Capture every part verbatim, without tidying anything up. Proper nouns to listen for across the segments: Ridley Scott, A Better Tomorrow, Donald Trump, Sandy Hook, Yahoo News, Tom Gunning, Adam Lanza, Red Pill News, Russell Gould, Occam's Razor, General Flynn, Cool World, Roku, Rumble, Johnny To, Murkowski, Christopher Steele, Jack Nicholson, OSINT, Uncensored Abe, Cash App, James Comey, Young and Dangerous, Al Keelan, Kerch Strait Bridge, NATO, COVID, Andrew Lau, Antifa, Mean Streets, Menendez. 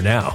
now.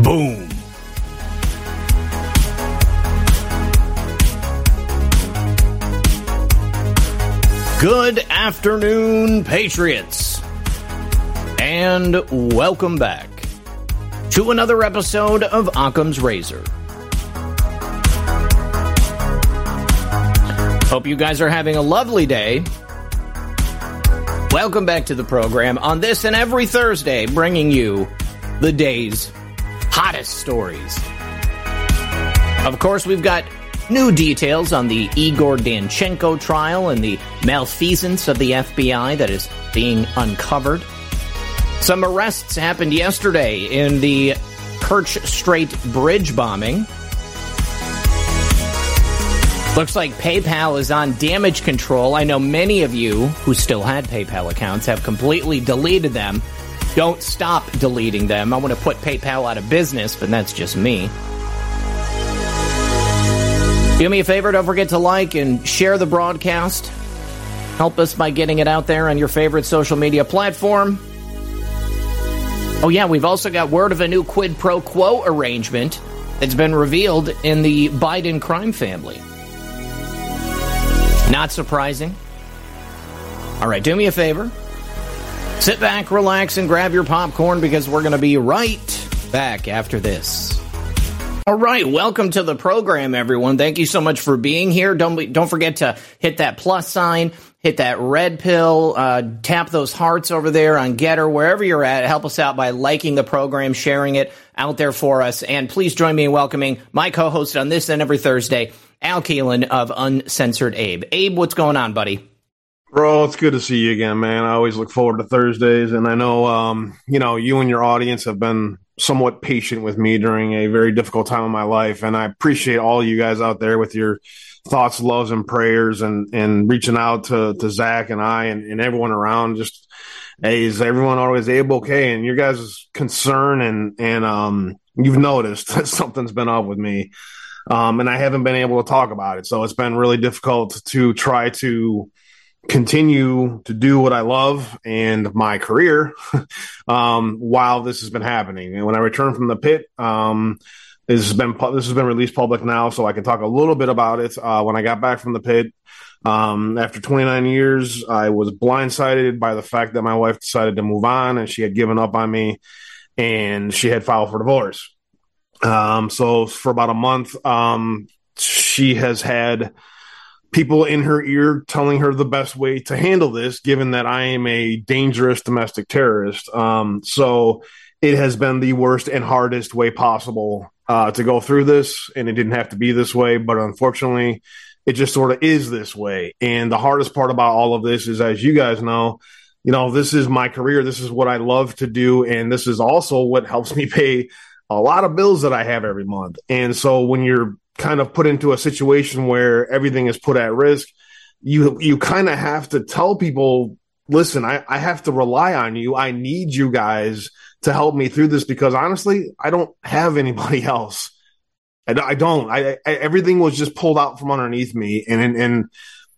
Boom. Good afternoon, Patriots, and welcome back to another episode of Occam's Razor. Hope you guys are having a lovely day. Welcome back to the program on this and every Thursday, bringing you the day's hottest stories. Of course, we've got new details on the Igor Danchenko trial and the malfeasance of the F B I that is being uncovered. Some arrests happened yesterday in the Kerch Strait Bridge bombing. Looks like PayPal is on damage control. I know many of you who still had PayPal accounts have completely deleted them. Don't stop deleting them. I want to put PayPal out of business, but that's just me. Do me a favor, don't forget to like and share the broadcast. Help us by getting it out there on your favorite social media platform. Oh yeah, we've also got word of a new quid pro quo arrangement that's been revealed in the Biden crime family. Not surprising. All right, do me a favor. Sit back, relax, and grab your popcorn because we're going to be right back after this. All right, welcome to the program, everyone. Thank you so much for being here. Don't don't forget to hit that plus sign, hit that red pill, uh, tap those hearts over there on Getter, wherever you're at. Help us out by liking the program, sharing it out there for us. And please join me in welcoming my co-host on this and every Thursday, Al Keelan of Uncensored Abe. Abe, what's going on, buddy? Bro, it's good to see you again, man. I always look forward to Thursdays, and I know um, you know, you and your audience have been somewhat patient with me during a very difficult time in my life. And I appreciate all you guys out there with your thoughts, loves, and prayers, and, and reaching out to, to Zach and I and, and everyone around. Just, hey, is everyone always able? Okay. And your guys' concern and, and um, you've noticed that something's been up with me. Um, and I haven't been able to talk about it. So it's been really difficult to try to continue to do what I love and my career um, while this has been happening. And when I return from the pit, um, this has been this has been released public now, so I can talk a little bit about it. Uh, when I got back from the pit, um, after twenty-nine years, I was blindsided by the fact that my wife decided to move on, and she had given up on me, and she had filed for divorce. Um, so for about a month, um, she has had people in her ear telling her the best way to handle this, given that I am a dangerous domestic terrorist. Um, so it has been the worst and hardest way possible uh, to go through this. And it didn't have to be this way, but unfortunately it just sort of is this way. And the hardest part about all of this is, as you guys know, you know, this is my career. This is what I love to do. And this is also what helps me pay a lot of bills that I have every month. And so when you're kind of put into a situation where everything is put at risk, you you kind of have to tell people, listen, I, I have to rely on you. I need you guys to help me through this because honestly, I don't have anybody else. I, I don't. I, I everything was just pulled out from underneath me, and and, and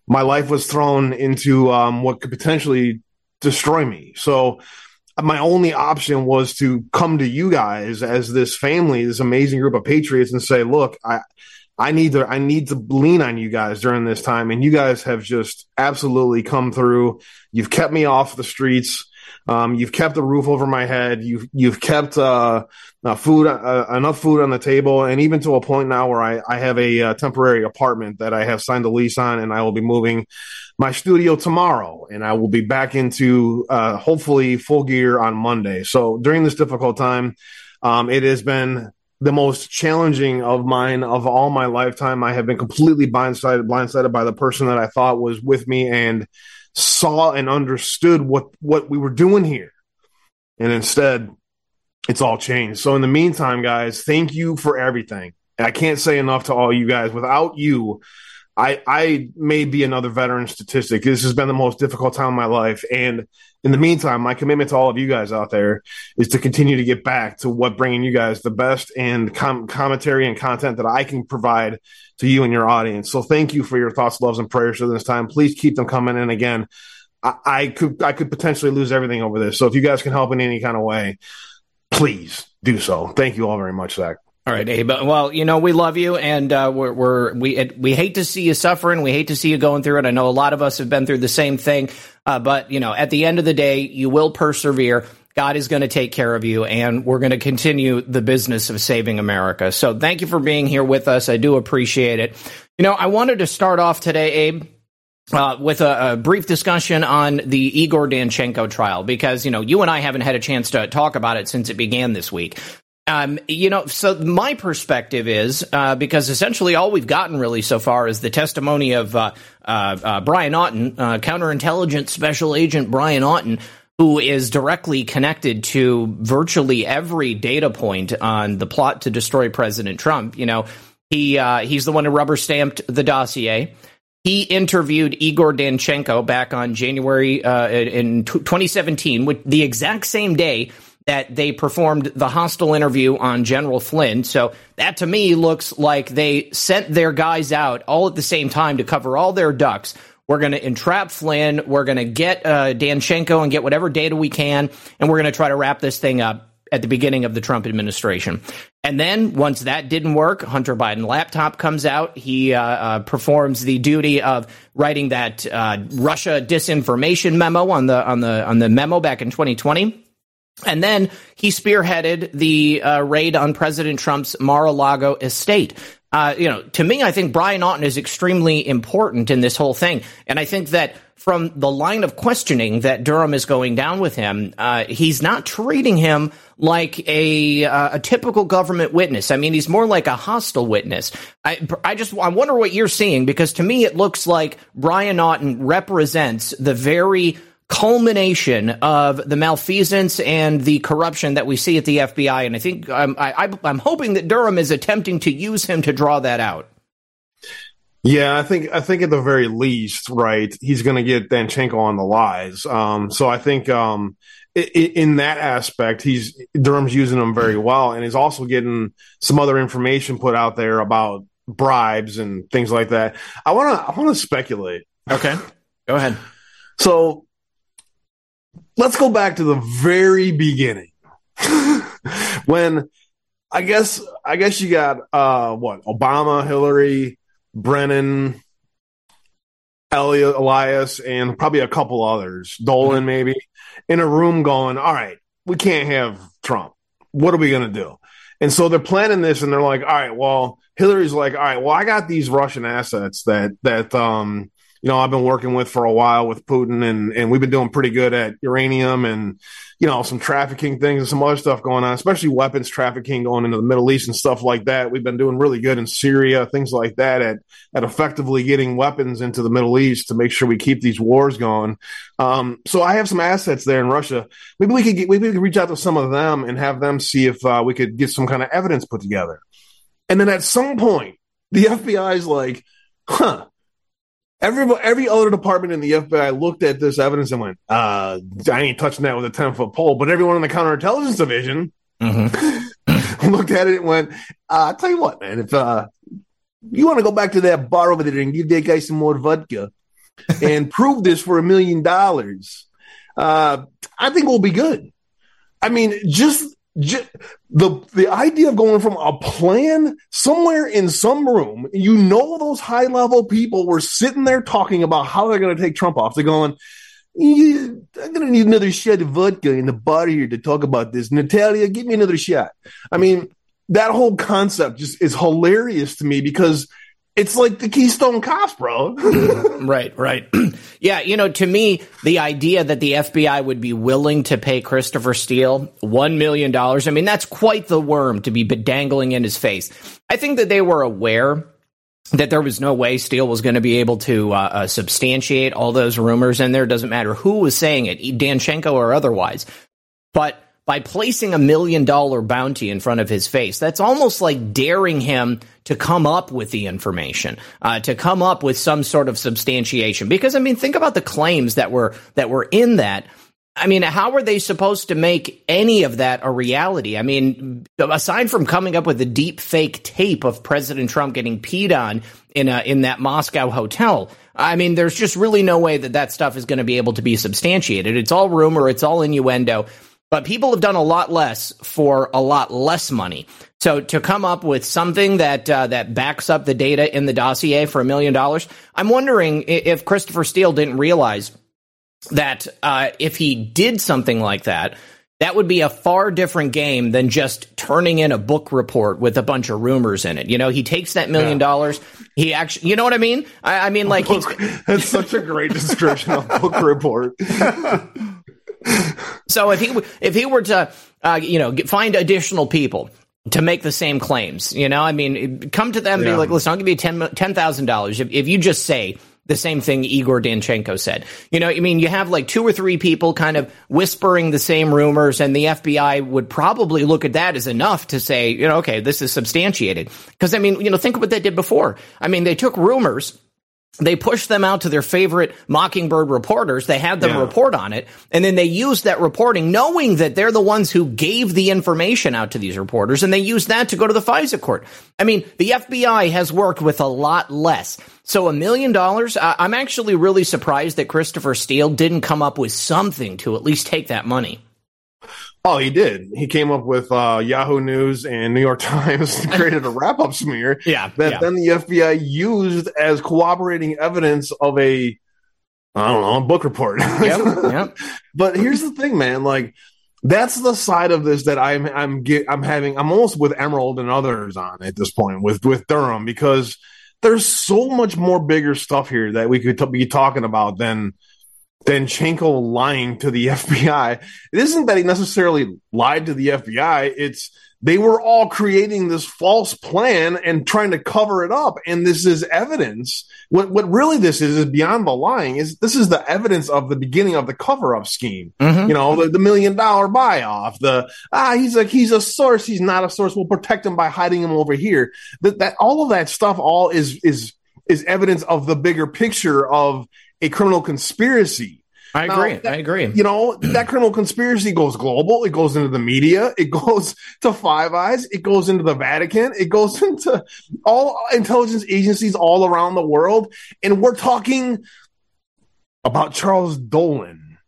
my life was thrown into um, what could potentially destroy me. So my only option was to come to you guys as this family, this amazing group of patriots, and say, look, I I need to I need to lean on you guys during this time, and you guys have just absolutely come through. You've kept me off the streets. Um, you've kept the roof over my head. You've you've kept uh, uh, food uh, enough food on the table, and even to a point now where I I have a uh, temporary apartment that I have signed a lease on, and I will be moving my studio tomorrow, and I will be back into uh, hopefully full gear on Monday. So during this difficult time, um, it has been the most challenging of mine of all my lifetime. I have been completely blindsided, blindsided by the person that I thought was with me and saw and understood what, what we were doing here. And instead, it's all changed. So in the meantime, guys, thank you for everything. And I can't say enough to all you guys. Without you, I, I may be another veteran statistic. This has been the most difficult time of my life. And in the meantime, my commitment to all of you guys out there is to continue to get back to what bringing you guys the best and com- commentary and content that I can provide to you and your audience. So thank you for your thoughts, loves, and prayers for this time. Please keep them coming. And again, I, I could I could potentially lose everything over this. So if you guys can help in any kind of way, please do so. Thank you all very much, Zach. All right, Abe. Well, you know, we love you, and uh, we're, we're we we hate to see you suffering. We hate to see you going through it. I know a lot of us have been through the same thing, uh, but you know, at the end of the day, you will persevere. God is going to take care of you, and we're going to continue the business of saving America. So, thank you for being here with us. I do appreciate it. You know, I wanted to start off today, Abe, Uh, with a, a brief discussion on the Igor Danchenko trial, because you know, you and I haven't had a chance to talk about it since it began this week. Um, you know, so my perspective is uh, because essentially all we've gotten really so far is the testimony of uh, uh, uh, Brian Auten, uh, counterintelligence special agent Brian Auten, who is directly connected to virtually every data point on the plot to destroy President Trump. You know, he uh, he's the one who rubber stamped the dossier. He interviewed Igor Danchenko back on January uh, in t- twenty seventeen, with the exact same day that they performed the hostile interview on General Flynn. So that to me looks like they sent their guys out all at the same time to cover all their ducks. We're going to entrap Flynn. We're going to get uh, Danchenko and get whatever data we can. And we're going to try to wrap this thing up at the beginning of the Trump administration. And then once that didn't work, Hunter Biden laptop comes out. He uh, uh, performs the duty of writing that uh, Russia disinformation memo on the on the on the memo back in twenty twenty. And then he spearheaded the uh, raid on President Trump's Mar-a-Lago estate. Uh, you know, to me, I think Brian Auten is extremely important in this whole thing. And I think that from the line of questioning that Durham is going down with him, uh, he's not treating him like a uh, a typical government witness. I mean, he's more like a hostile witness. I, I just I wonder what you're seeing, because to me, it looks like Brian Auten represents the very culmination of the malfeasance and the corruption that we see at the F B I. And I think um, I, I'm hoping that Durham is attempting to use him to draw that out. Yeah, I think I think at the very least, right, he's going to get Danchenko on the lies. Um, so I think um, it, it, in that aspect, he's Durham's using him very well, and is also getting some other information put out there about bribes and things like that. I want to I want to speculate. Okay, go ahead. So let's go back to the very beginning when I guess I guess you got uh, what Obama, Hillary, Brennan, Elliot, Elias, and probably a couple others, Dolan maybe, in a room going, all right, we can't have Trump. What are we going to do? And so they're planning this, and they're like, all right, well, Hillary's like, all right, well, I got these Russian assets that that um. You know, I've been working with for a while with Putin, and, and we've been doing pretty good at uranium and, you know, some trafficking things and some other stuff going on, especially weapons trafficking going into the Middle East and stuff like that. We've been doing really good in Syria, things like that, at, at effectively getting weapons into the Middle East to make sure we keep these wars going. Um, so I have some assets there in Russia. Maybe we could get, maybe we could reach out to some of them and have them see if uh, we could get some kind of evidence put together. And then at some point, the F B I is like, huh. Every every other department in the F B I looked at this evidence and went, uh, I ain't touching that with a ten-foot pole. But everyone in the counterintelligence division mm-hmm. looked at it and went, uh, I'll tell you what, man, if uh, you want to go back to that bar over there and give that guy some more vodka and prove this for a million dollars, uh, I think we'll be good. I mean, just J- the the idea of going from a plan somewhere in some room, you know, those high level people were sitting there talking about how they're going to take Trump off. They're going, I'm going to need another shot of vodka in the bar here to talk about this. Natalia, give me another shot. I mean, that whole concept just is hilarious to me because it's like the Keystone Cops, bro. Right, right. Yeah, you know, to me, the idea that the F B I would be willing to pay Christopher Steele one million dollars, I mean, that's quite the worm to be dangling in his face. I think that they were aware that there was no way Steele was going to be able to uh, uh, substantiate all those rumors in there. It doesn't matter who was saying it, Danchenko or otherwise. But by placing a million dollar bounty in front of his face, that's almost like daring him to come up with the information, uh, to come up with some sort of substantiation. Because, I mean, think about the claims that were that were in that. I mean, how were they supposed to make any of that a reality? I mean, aside from coming up with a deep fake tape of President Trump getting peed on in a, in that Moscow hotel, I mean, there's just really no way that that stuff is going to be able to be substantiated. It's all rumor. It's all innuendo. But people have done a lot less for a lot less money. So to come up with something that uh, that backs up the data in the dossier for a million dollars, I'm wondering if Christopher Steele didn't realize that uh, if he did something like that, that would be a far different game than just turning in a book report with a bunch of rumors in it. You know, he takes that million dollars. Yeah. He actually, you know what I mean? I, I mean, like, book, that's such a great description of book report. So if he if he were to, uh, you know, get, find additional people to make the same claims, you know, I mean, come to them and yeah. be like, listen, I'll give you ten thousand dollars if, if you just say the same thing Igor Danchenko said. You know, I mean, you have like two or three people kind of whispering the same rumors, and the F B I would probably look at that as enough to say, you know, OK, this is substantiated. Because, I mean, you know, think of what they did before. I mean, they took rumors. They pushed them out to their favorite Mockingbird reporters. They had them yeah. report on it. And then they used that reporting, knowing that they're the ones who gave the information out to these reporters. And they used that to go to the FISA court. I mean, the F B I has worked with a lot less. So a million dollars. I'm actually really surprised that Christopher Steele didn't come up with something to at least take that money. Oh, he did. He came up with uh, Yahoo News and New York Times and created a wrap-up smear yeah, that yeah. then the F B I used as corroborating evidence of a, I don't know, a book report. Yep, yep. But here's the thing, man. Like, that's the side of this that I'm I'm get, I'm having. I'm almost with Emerald and others on at this point with with Durham, because there's so much more bigger stuff here that we could t- be talking about than. Danchenko lying to the F B I. It isn't that he necessarily lied to the F B I. It's they were all creating this false plan and trying to cover it up. And this is evidence. What what really this is, is beyond the lying, is this is the evidence of the beginning of the cover-up scheme. Mm-hmm. You know, the, the million-dollar buy-off, the, ah, he's a, he's a source, he's not a source, we'll protect him by hiding him over here. That, that all of that stuff all is is is evidence of the bigger picture of a criminal conspiracy. I agree. Now, that, I agree. You know, that criminal conspiracy goes global. It goes into the media. It goes to Five Eyes. It goes into the Vatican. It goes into all intelligence agencies all around the world. And we're talking about Charles Dolan,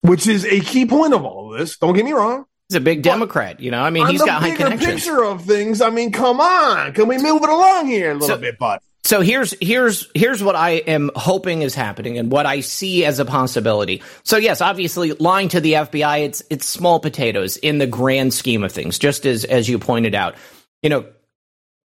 which is a key point of all of this. Don't get me wrong. He's a big Democrat, you know. I mean, he's got high connections. Picture of things. I mean, come on. Can we move it along here a little so, bit, buddy? So here's here's here's what I am hoping is happening and what I see as a possibility. So, yes, obviously lying to the F B I, it's it's small potatoes in the grand scheme of things, just as as you pointed out. You know,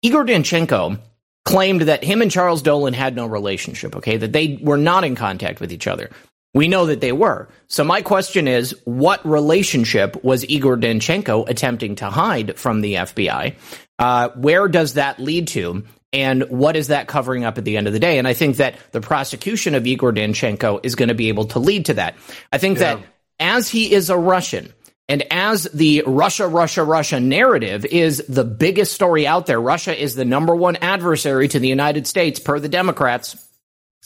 Igor Danchenko claimed that him and Charles Dolan had no relationship, OK, that they were not in contact with each other. We know that they were. So my question is, what relationship was Igor Danchenko attempting to hide from the F B I? Uh, where does that lead to? And what is that covering up at the end of the day? And I think that the prosecution of Igor Danchenko is going to be able to lead to that. I think yeah. that as he is a Russian and as the Russia, Russia, Russia narrative is the biggest story out there, Russia is the number one adversary to the United States per the Democrats.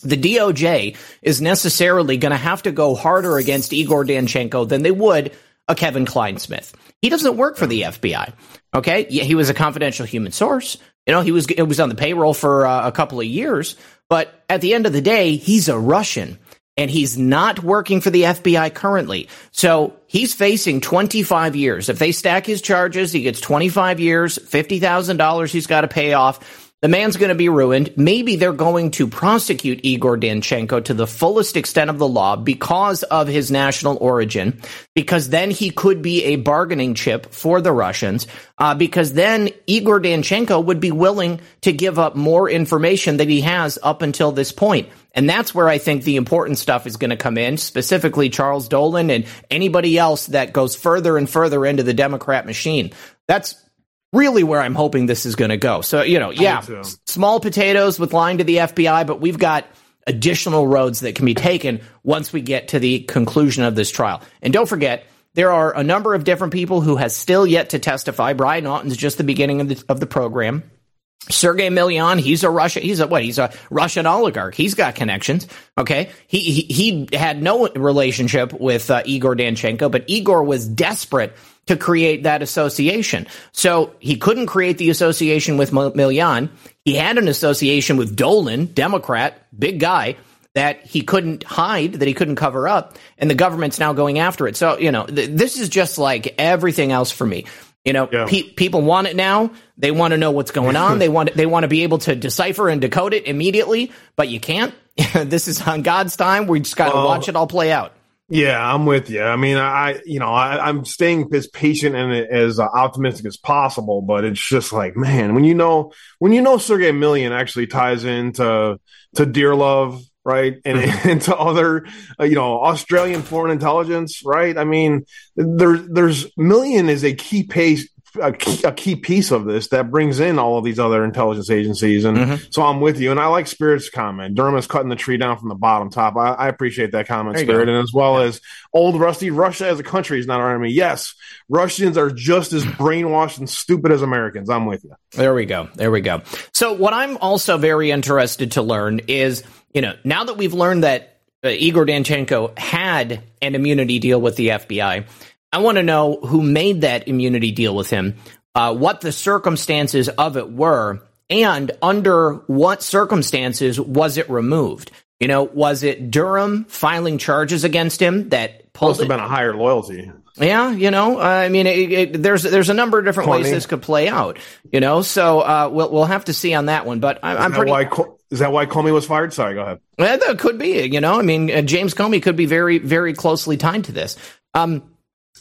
The D O J is necessarily going to have to go harder against Igor Danchenko than they would a Kevin Kleinsmith. He doesn't work for the F B I. OK, yeah, he was a confidential human source. You know, he was it was on the payroll for uh, a couple of years. But at the end of the day, he's a Russian. and he's not working for the F B I currently. So he's facing twenty-five years. If they stack his charges, he gets twenty-five years, fifty thousand dollars he's got to pay off. The man's going to be ruined. Maybe they're going to prosecute Igor Danchenko to the fullest extent of the law because of his national origin, because then he could be a bargaining chip for the Russians, uh, because then Igor Danchenko would be willing to give up more information that he has up until this point. And that's where I think the important stuff is going to come in, specifically Charles Dolan and anybody else that goes further and further into the Democrat machine. That's really where I'm hoping this is going to go. So, you know, yeah, so. small potatoes with lying to the F B I, but we've got additional roads that can be taken once we get to the conclusion of this trial. And don't forget, there are a number of different people who has still yet to testify. Brian Auten's just the beginning of the, of the program. Sergey Milian, he's a Russian, he's a what? He's a Russian oligarch. He's got connections. Okay, he he, he had no relationship with uh, Igor Danchenko, but Igor was desperate to create that association. So he couldn't create the association with Milian. He had an association with Dolan, Democrat, big guy, that he couldn't hide, that he couldn't cover up, and the government's now going after it. So, you know, th- this is just like everything else for me. You know, yeah. pe- people want it now. They want to know what's going on. They want they want to be able to decipher and decode it immediately, but you can't. This is on God's time. We just got to oh. watch it all play out. Yeah, I'm with you. I mean, I, you know, I, I'm staying as patient and as uh, optimistic as possible, but it's just like, man, when you know, when you know Sergey Milian actually ties into to Dearlove, right, and, and to other, uh, you know, Australian foreign intelligence, right? I mean, there, there's Milian is a key piece, a key, a key piece of this that brings in all of these other intelligence agencies, and mm-hmm. so I'm with you. And I like Spirit's comment. Durham is cutting the tree down from the bottom top. I, I appreciate that comment, Spirit, go. and as well yeah. as old rusty Russia as a country is not our enemy. Yes, Russians are just as brainwashed and stupid as Americans. I'm with you. There we go. There we go. So what I'm also very interested to learn is, you know, now that we've learned that uh, Igor Danchenko had an immunity deal with the F B I, I want to know who made that immunity deal with him, uh, what the circumstances of it were, and under what circumstances was it removed? You know, was it Durham filing charges against him that pulled? Must have been a higher loyalty. Yeah, you know, uh, I mean, it, it, there's there's a number of different twenty ways this could play out. You know, so uh, we'll we'll have to see on that one. But I, I'm pretty. Why Co- is that why Comey was fired? Sorry, go ahead. Yeah, that could be. You know, I mean, uh, James Comey could be very very closely tied to this. Um.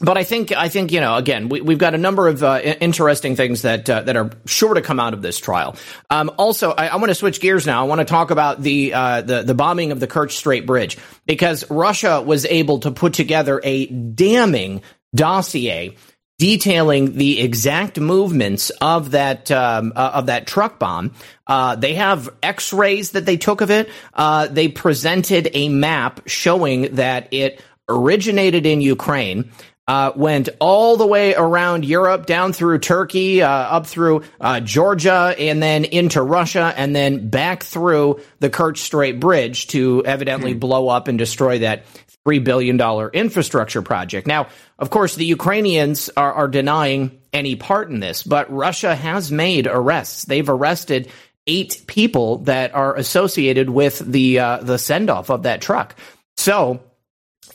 But I think I think you know again we, we've got a number of uh, interesting things that uh, that are sure to come out of this trial. Um, also, I, I want to switch gears now. I want to talk about the uh, the the bombing of the Kerch Strait Bridge, because Russia was able to put together a damning dossier detailing the exact movements of that um, uh, of that truck bomb. Uh, they have X-rays that they took of it. Uh, they presented a map showing that it originated in Ukraine. Uh, went all the way around Europe, down through Turkey, uh, up through uh, Georgia, and then into Russia, and then back through the Kerch Strait Bridge to evidently blow up and destroy that three billion dollars infrastructure project. Now, of course, the Ukrainians are, are denying any part in this, but Russia has made arrests. They've arrested eight people that are associated with the uh, the send-off of that truck. So,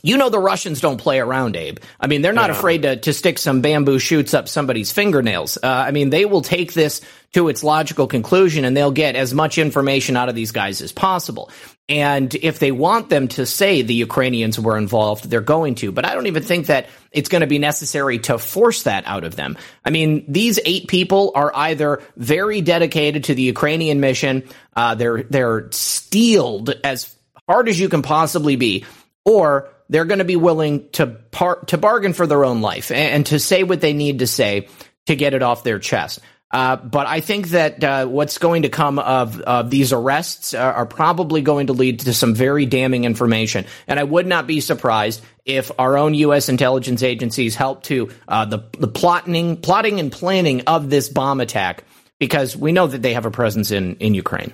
you know, the Russians don't play around, Abe. I mean, they're not yeah. afraid to, to stick some bamboo shoots up somebody's fingernails. Uh, I mean, they will take this to its logical conclusion, and they'll get as much information out of these guys as possible. And if they want them to say the Ukrainians were involved, they're going to. But I don't even think that it's going to be necessary to force that out of them. I mean, these eight people are either very dedicated to the Ukrainian mission, uh, they're they're steeled as hard as you can possibly be, or they're going to be willing to par- to bargain for their own life and, and to say what they need to say to get it off their chest. Uh, but I think that uh, what's going to come of, of these arrests are, are probably going to lead to some very damning information. And I would not be surprised if our own U S intelligence agencies help to uh, the, the plotting, plotting and planning of this bomb attack, because we know that they have a presence in, in Ukraine.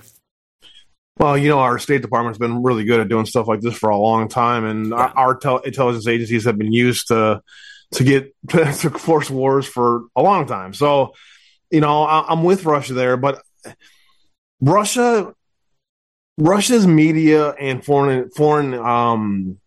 Well, you know, our State Department's been really good at doing stuff like this for a long time, and yeah. our tel- intelligence agencies have been used to to get to force wars for a long time. So, you know, I- I'm with Russia there, but Russia Russia's media and foreign foreign um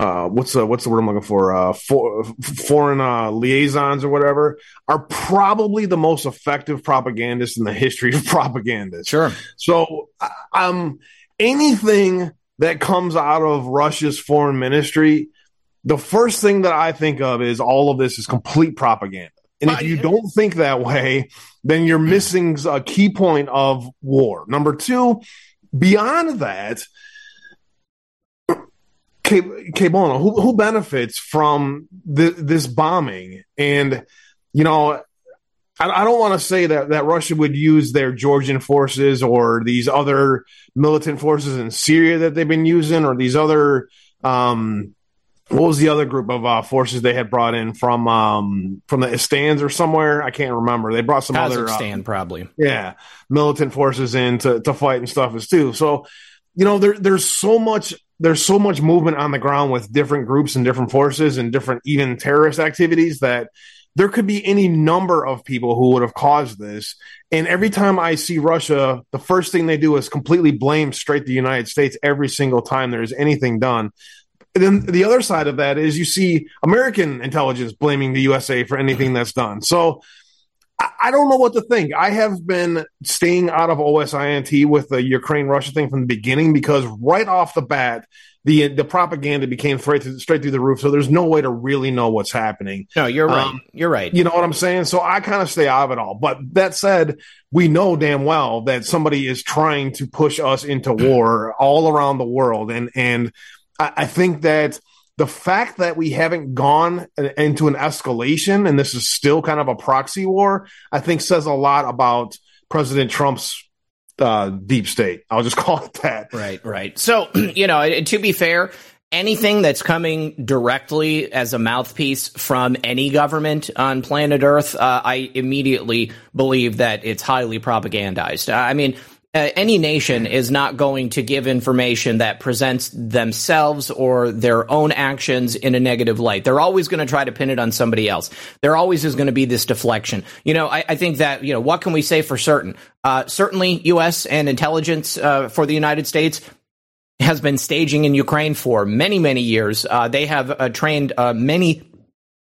uh what's the what's the word I'm looking for uh for, foreign uh, liaisons or whatever are probably the most effective propagandists in the history of propaganda. Sure. So um anything that comes out of Russia's foreign ministry, the first thing that I think of is all of this is complete propaganda. And if you don't think that way, then you're missing a key point of war. Number two, beyond that, K-Bono, who, who benefits from th- this bombing? And, you know, I, I don't want to say that, that Russia would use their Georgian forces or these other militant forces in Syria that they've been using or these other um, – what was the other group of uh, forces they had brought in from um, from the Istans or somewhere? I can't remember. They brought some Kazakhstan, other Kazakhstan, uh, probably. Yeah, militant forces in to, to fight and stuff as too. So, you know, there there's so much there's so much movement on the ground with different groups and different forces and different even terrorist activities that there could be any number of people who would have caused this. And every time I see Russia, the first thing they do is completely blame straight the United States every single time there is anything done. Then the other side of that is you see American intelligence blaming the U S A for anything that's done. So I don't know what to think. I have been staying out of O S I N T with the Ukraine-Russia thing from the beginning because right off the bat, the the propaganda became straight, to, straight through the roof. So there's no way to really know what's happening. No, you're right. Um, you're right. You know what I'm saying? So I kind of stay out of it all. But that said, we know damn well that somebody is trying to push us into war all around the world. And, and, I think that the fact that we haven't gone into an escalation, and this is still kind of a proxy war, I think says a lot about President Trump's uh, deep state. I'll just call it that. Right, right. So, you know, to be fair, anything that's coming directly as a mouthpiece from any government on planet Earth, uh, I immediately believe that it's highly propagandized. I mean, Uh, any nation is not going to give information that presents themselves or their own actions in a negative light. They're always going to try to pin it on somebody else. There always is going to be this deflection. You know, I, I think that, you know, what can we say for certain? Uh, certainly, U S and intelligence uh, for the United States has been staging in Ukraine for many, many years. Uh, they have uh, trained uh, many,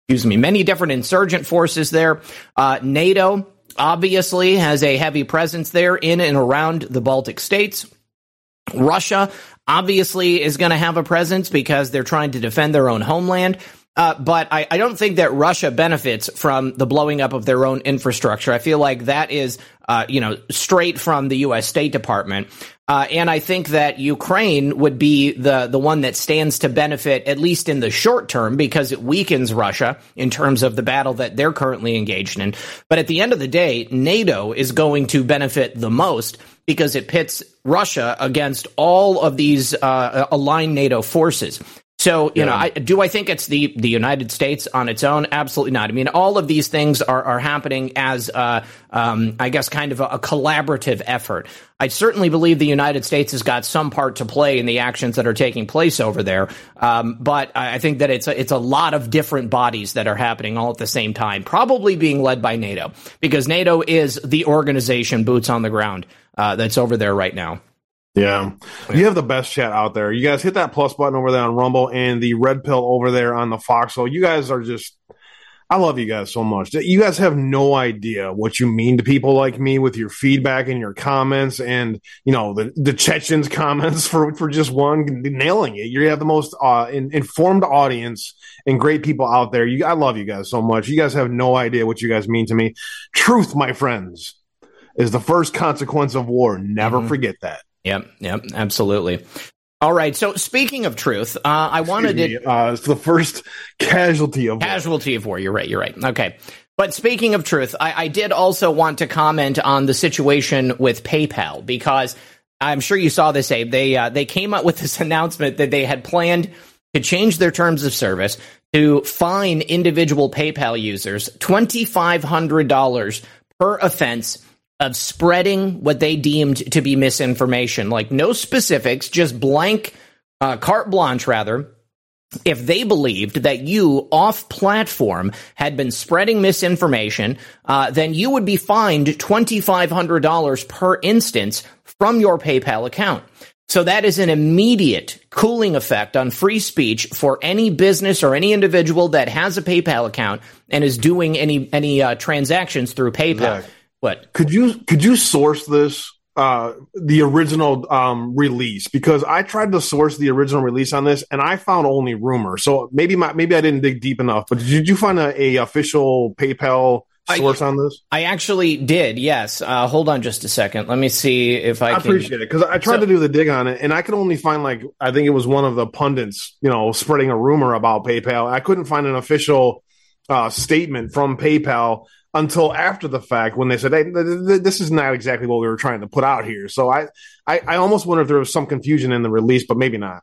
excuse me, many different insurgent forces there. Uh, NATO obviously has a heavy presence there in and around the Baltic states. Russia obviously is going to have a presence because they're trying to defend their own homeland. Uh, but I, I don't think that Russia benefits from the blowing up of their own infrastructure. I feel like that is, uh, you know, straight from the U S. State Department. Uh, and I think that Ukraine would be the, the one that stands to benefit, at least in the short term, because it weakens Russia in terms of the battle that they're currently engaged in. But at the end of the day, NATO is going to benefit the most because it pits Russia against all of these uh, aligned NATO forces. So, you yeah. know, I, do I think it's the, the United States on its own? Absolutely not. I mean, all of these things are, are happening as, uh, um, I guess, kind of a, a collaborative effort. I certainly believe the United States has got some part to play in the actions that are taking place over there. Um, but I think that it's a, it's a lot of different bodies that are happening all at the same time, probably being led by NATO, because NATO is the organization boots on the ground uh, that's over there right now. Yeah. You have the best chat out there. You guys hit that plus button over there on Rumble and the red pill over there on the Foxhole. You guys are just, I love you guys so much. You guys have no idea what you mean to people like me with your feedback and your comments and, you know, the, the Chechens comments for, for just one, nailing it. You have the most uh, in, informed audience and great people out there. You, I love you guys so much. You guys have no idea what you guys mean to me. Truth, my friends, is the first consequence of war. Never mm-hmm. forget that. Yep, yep, absolutely. All right, so speaking of truth, uh, I wanted to... Uh, it's the first casualty of war. Casualty of war, you're right, you're right. Okay, but speaking of truth, I, I did also want to comment on the situation with PayPal, because I'm sure you saw this, Abe. They, uh, they came up with this announcement that they had planned to change their terms of service to fine individual PayPal users two thousand five hundred dollars per offense of spreading what they deemed to be misinformation, like no specifics, just blank uh, carte blanche, rather, if they believed that you off platform had been spreading misinformation, uh, then you would be fined two thousand five hundred dollars per instance from your PayPal account. So that is an immediate cooling effect on free speech for any business or any individual that has a PayPal account and is doing any any uh, transactions through PayPal. Zach, what could you could you source this uh, the original um, release? Because I tried to source the original release on this and I found only rumor. So maybe my, maybe I didn't dig deep enough. But did you find a, a official PayPal source I, on this? I actually did, yes. Uh, hold on just a second. Let me see if I, I can. I appreciate it, because I tried so, to do the dig on it, and I could only find, like, I think it was one of the pundits, you know, spreading a rumor about PayPal. I couldn't find an official uh, statement from PayPal until after the fact when they said, hey, th- th- this is not exactly what we were trying to put out here. So I, I, I almost wonder if there was some confusion in the release, but maybe not.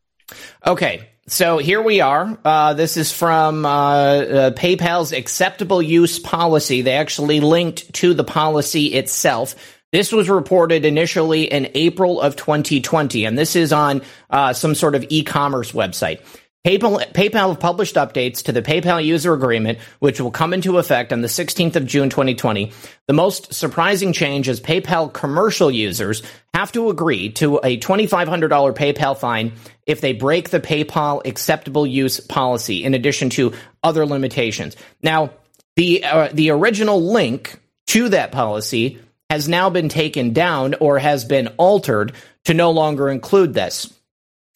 Okay. So here we are. Uh, this is from uh, uh, PayPal's acceptable use policy. They actually linked to the policy itself. This was reported initially in April of twenty twenty, and this is on uh, some sort of e-commerce website. PayPal, PayPal have published updates to the PayPal user agreement, which will come into effect on the sixteenth of June, twenty twenty. The most surprising change is PayPal commercial users have to agree to a twenty-five hundred dollars PayPal fine if they break the PayPal acceptable use policy, in addition to other limitations. Now, the uh, the original link to that policy has now been taken down or has been altered to no longer include this.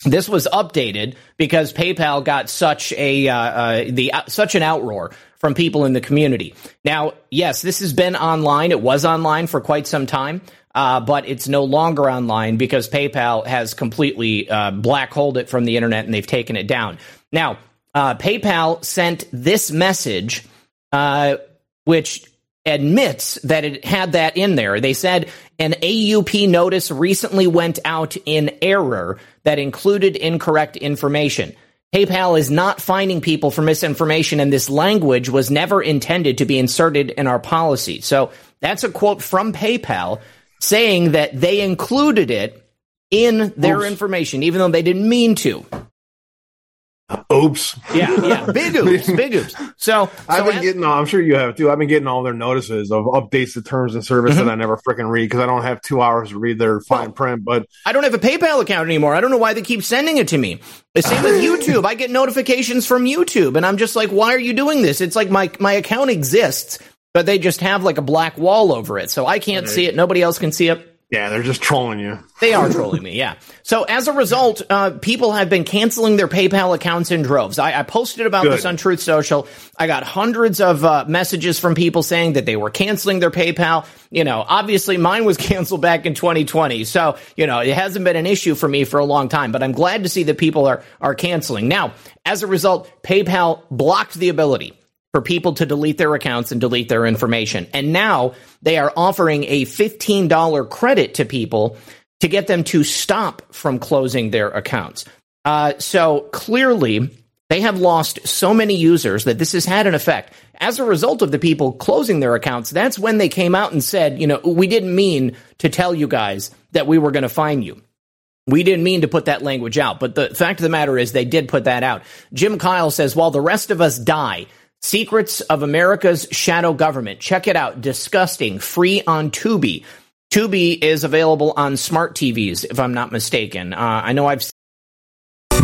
This was updated because PayPal got such a uh, uh, the uh, such an outroar from people in the community. Now, yes, this has been online. It was online for quite some time, uh, but it's no longer online because PayPal has completely uh, black-holed it from the internet, and they've taken it down. Now, uh, PayPal sent this message, uh, which admits that it had that in there. They said an A U P notice recently went out in error that included incorrect information. PayPal is not fining people for misinformation, and this language was never intended to be inserted in our policy. So that's a quote from PayPal saying that they included it in their oops. information, even though they didn't mean to. Oops. Yeah, yeah. Big oops, big oops. So, so I've been as- getting all, I'm sure you have too. I've been getting all their notices of updates to terms and service mm-hmm. that I never freaking read because I don't have two hours to read their fine well, print. But I don't have a PayPal account anymore. I don't know why they keep sending it to me. The same with YouTube. I get notifications from YouTube, and I'm just like, why are you doing this? It's like my, my account exists, but they just have like a black wall over it. So I can't right. see it. Nobody else can see it. Yeah, they're just trolling you. They are trolling me, yeah. So as a result, uh, people have been canceling their PayPal accounts in droves. I, I posted about Good. this on Truth Social. I got hundreds of uh, messages from people saying that they were canceling their PayPal. You know, obviously mine was canceled back in twenty twenty. So, you know, it hasn't been an issue for me for a long time, but I'm glad to see that people are, are canceling. Now, as a result, PayPal blocked the ability for people to delete their accounts and delete their information. And now they are offering a fifteen dollars credit to people to get them to stop from closing their accounts. Uh, so clearly, they have lost so many users that this has had an effect. As a result of the people closing their accounts, that's when they came out and said, you know, we didn't mean to tell you guys that we were going to fine you. We didn't mean to put that language out. But the fact of the matter is they did put that out. Jim Kyle says, while the rest of us die, Secrets of America's Shadow Government. Check it out. Disgusting. Free on Tubi. Tubi is available on smart T Vs, if I'm not mistaken. Uh, I know I've seen.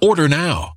Order now.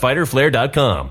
fighter flare dot com.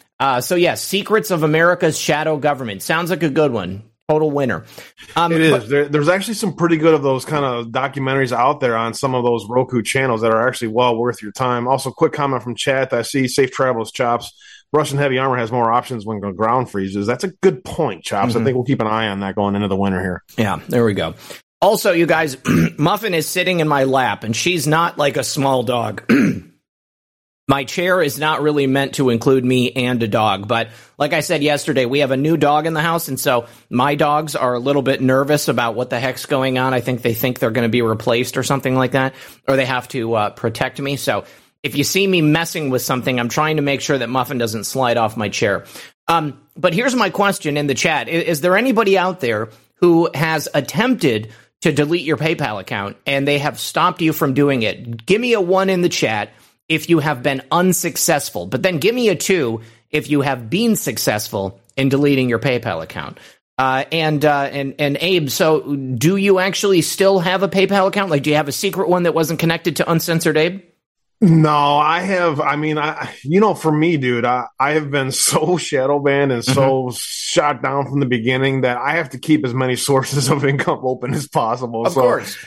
Uh, so, yes, yeah, Secrets of America's Shadow Government. Sounds like a good one. Total winner. Um, it is. But- there, there's actually some pretty good of those kind of documentaries out there on some of those Roku channels that are actually well worth your time. Also, quick comment from chat. I see Safe Travels, Chops. Russian heavy armor has more options when ground freezes. That's a good point, Chops. Mm-hmm. I think we'll keep an eye on that going into the winter here. Yeah, there we go. Also, you guys, Muffin is sitting in my lap, and she's not like a small dog. My chair is not really meant to include me and a dog, but like I said yesterday, we have a new dog in the house, and so my dogs are a little bit nervous about what the heck's going on. I think they think they're going to be replaced or something like that, or they have to uh, protect me. So if you see me messing with something, I'm trying to make sure that Muffin doesn't slide off my chair. Um, but here's my question in the chat. Is, is there anybody out there who has attempted to delete your PayPal account and they have stopped you from doing it? Give me a one in the chat if you have been unsuccessful, but then give me a two if you have been successful in deleting your PayPal account. Uh, and, uh, and, and Abe, so do you actually still have a PayPal account? Like, do you have a secret one that wasn't connected to Uncensored Abe? No, I have. I mean, I, you know, for me, dude, I, I have been so shadow banned and so mm-hmm. shot down from the beginning that I have to keep as many sources of income open as possible. Of so. course.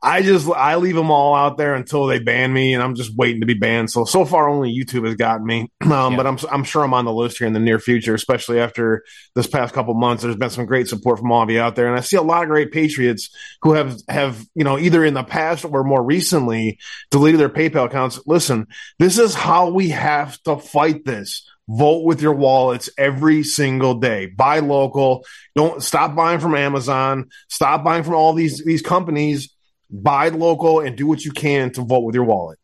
I just I leave them all out there until they ban me, and I'm just waiting to be banned. So so far, only YouTube has gotten me. Um, yeah. But I'm I'm sure I'm on the list here in the near future, especially after this past couple months. There's been some great support from all of you out there, and I see a lot of great patriots who have have you know either in the past or more recently deleted their PayPal accounts. Listen, this is how we have to fight this. Vote with your wallets every single day. Buy local. Don't stop buying from Amazon. Stop buying from all these these companies. Buy local and do what you can to vote with your wallet.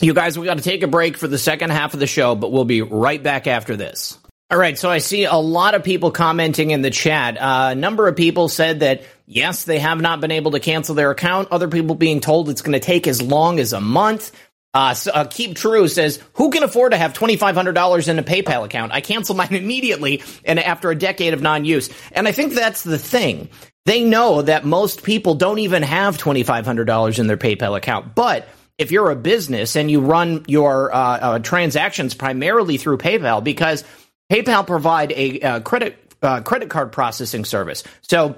You guys, we got to take a break for the second half of the show, but we'll be right back after this. All right, so I see a lot of people commenting in the chat. Uh, a number of people said that, yes, they have not been able to cancel their account. Other people being told it's going to take as long as a month. Uh, so, uh, Keep True says, who can afford to have twenty-five hundred dollars in a PayPal account? I canceled mine immediately and after a decade of non-use. And I think that's the thing. They know that most people don't even have twenty-five hundred dollars in their PayPal account. But if you're a business and you run your uh, uh, transactions primarily through PayPal, because PayPal provide a uh, credit uh, credit card processing service. So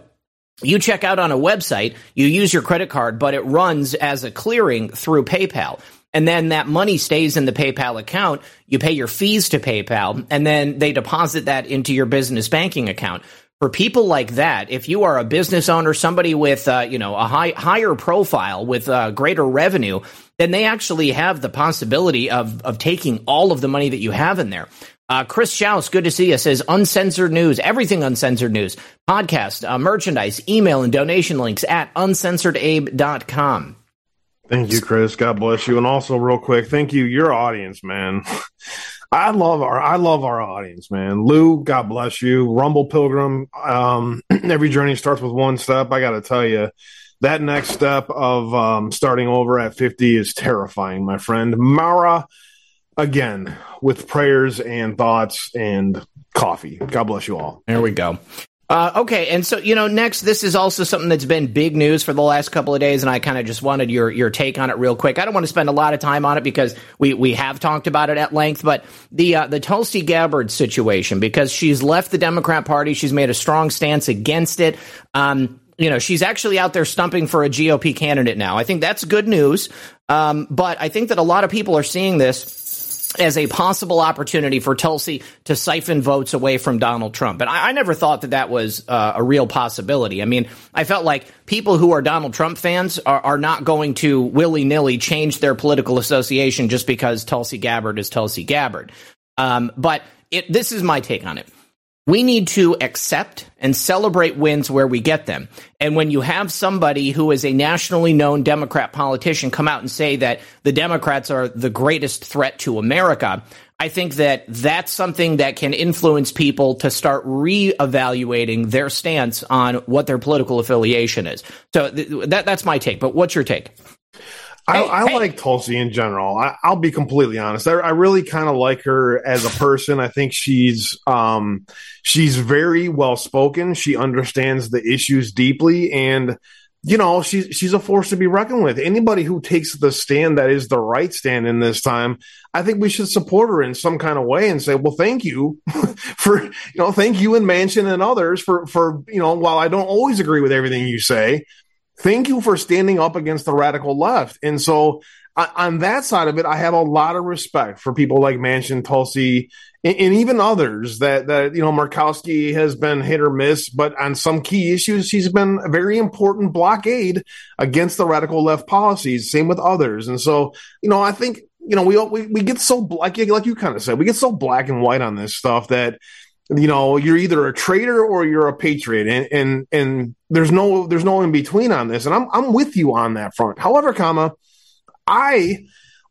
you check out on a website, you use your credit card, but it runs as a clearing through PayPal. And then that money stays in the PayPal account. You pay your fees to PayPal, and then they deposit that into your business banking account. For people like that, if you are a business owner, somebody with, uh, you know, a high, higher profile with uh, greater revenue, then they actually have the possibility of of taking all of the money that you have in there. Uh, Chris Schaus, good to see you, says uncensored news, everything uncensored news, podcast, uh, merchandise, email and donation links at uncensored abe dot com. Thank you, Chris. God bless you. And also real quick, thank you, your audience, man. I love our I love our audience, man. Lou, God bless you. Rumble Pilgrim, um, every journey starts with one step. I got to tell you, that next step of um, starting over at fifty is terrifying, my friend. Mara, again, with prayers and thoughts and coffee. God bless you all. There we go. Uh, okay, and so, you know, next, this is also something that's been big news for the last couple of days, and I kind of just wanted your your take on it real quick. I don't want to spend a lot of time on it because we, we have talked about it at length, but the uh, the Tulsi Gabbard situation, because she's left the Democrat Party, she's made a strong stance against it. Um, you know, she's actually out there stumping for a G O P candidate now. I think that's good news, um, but I think that a lot of people are seeing this as a possible opportunity for Tulsi to siphon votes away from Donald Trump. And I, I never thought that that was uh, a real possibility. I mean, I felt like people who are Donald Trump fans are, are not going to willy-nilly change their political association just because Tulsi Gabbard is Tulsi Gabbard. Um, but it, this is my take on it. We need to accept and celebrate wins where we get them. And when you have somebody who is a nationally known Democrat politician come out and say that the Democrats are the greatest threat to America, I think that that's something that can influence people to start reevaluating their stance on what their political affiliation is. So th- that that's my take. But what's your take? I, hey, I hey. like Tulsi in general. I, I'll be completely honest. I, I really kind of like her as a person. I think she's um, she's very well spoken. She understands the issues deeply, and you know she's she's a force to be reckoned with. Anybody who takes the stand that is the right stand in this time, I think we should support her in some kind of way and say, well, thank you for you know thank you and Manchin and others for for you know while I don't always agree with everything you say, thank you for standing up against the radical left. And so uh, on that side of it, I have a lot of respect for people like Manchin, Tulsi, and, and even others that, that, you know, Murkowski has been hit or miss, but on some key issues, she's been a very important blockade against the radical left policies, same with others. And so, you know, I think, you know, we we, we get so black, like you kind of said, we get so black and white on this stuff that, you know, you're either a traitor or you're a patriot, and and and there's no there's no in between on this. And I'm I'm with you on that front. However, comma, I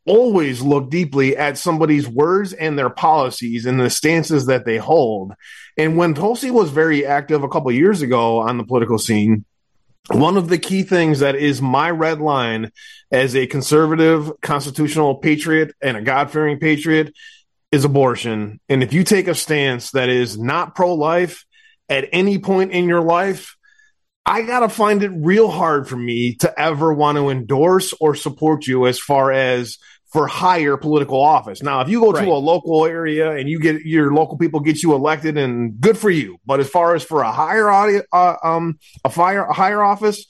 always look deeply at somebody's words and their policies and the stances that they hold. And when Tulsi was very active a couple of years ago on the political scene, one of the key things that is my red line as a conservative constitutional patriot and a God-fearing patriot is abortion. And if you take a stance that is not pro-life at any point in your life, I got to find it real hard for me to ever want to endorse or support you as far as for higher political office. Now, if you go right to a local area and you get your local people get you elected, and good for you. But as far as for a higher audio, uh, um, a fire, a higher office,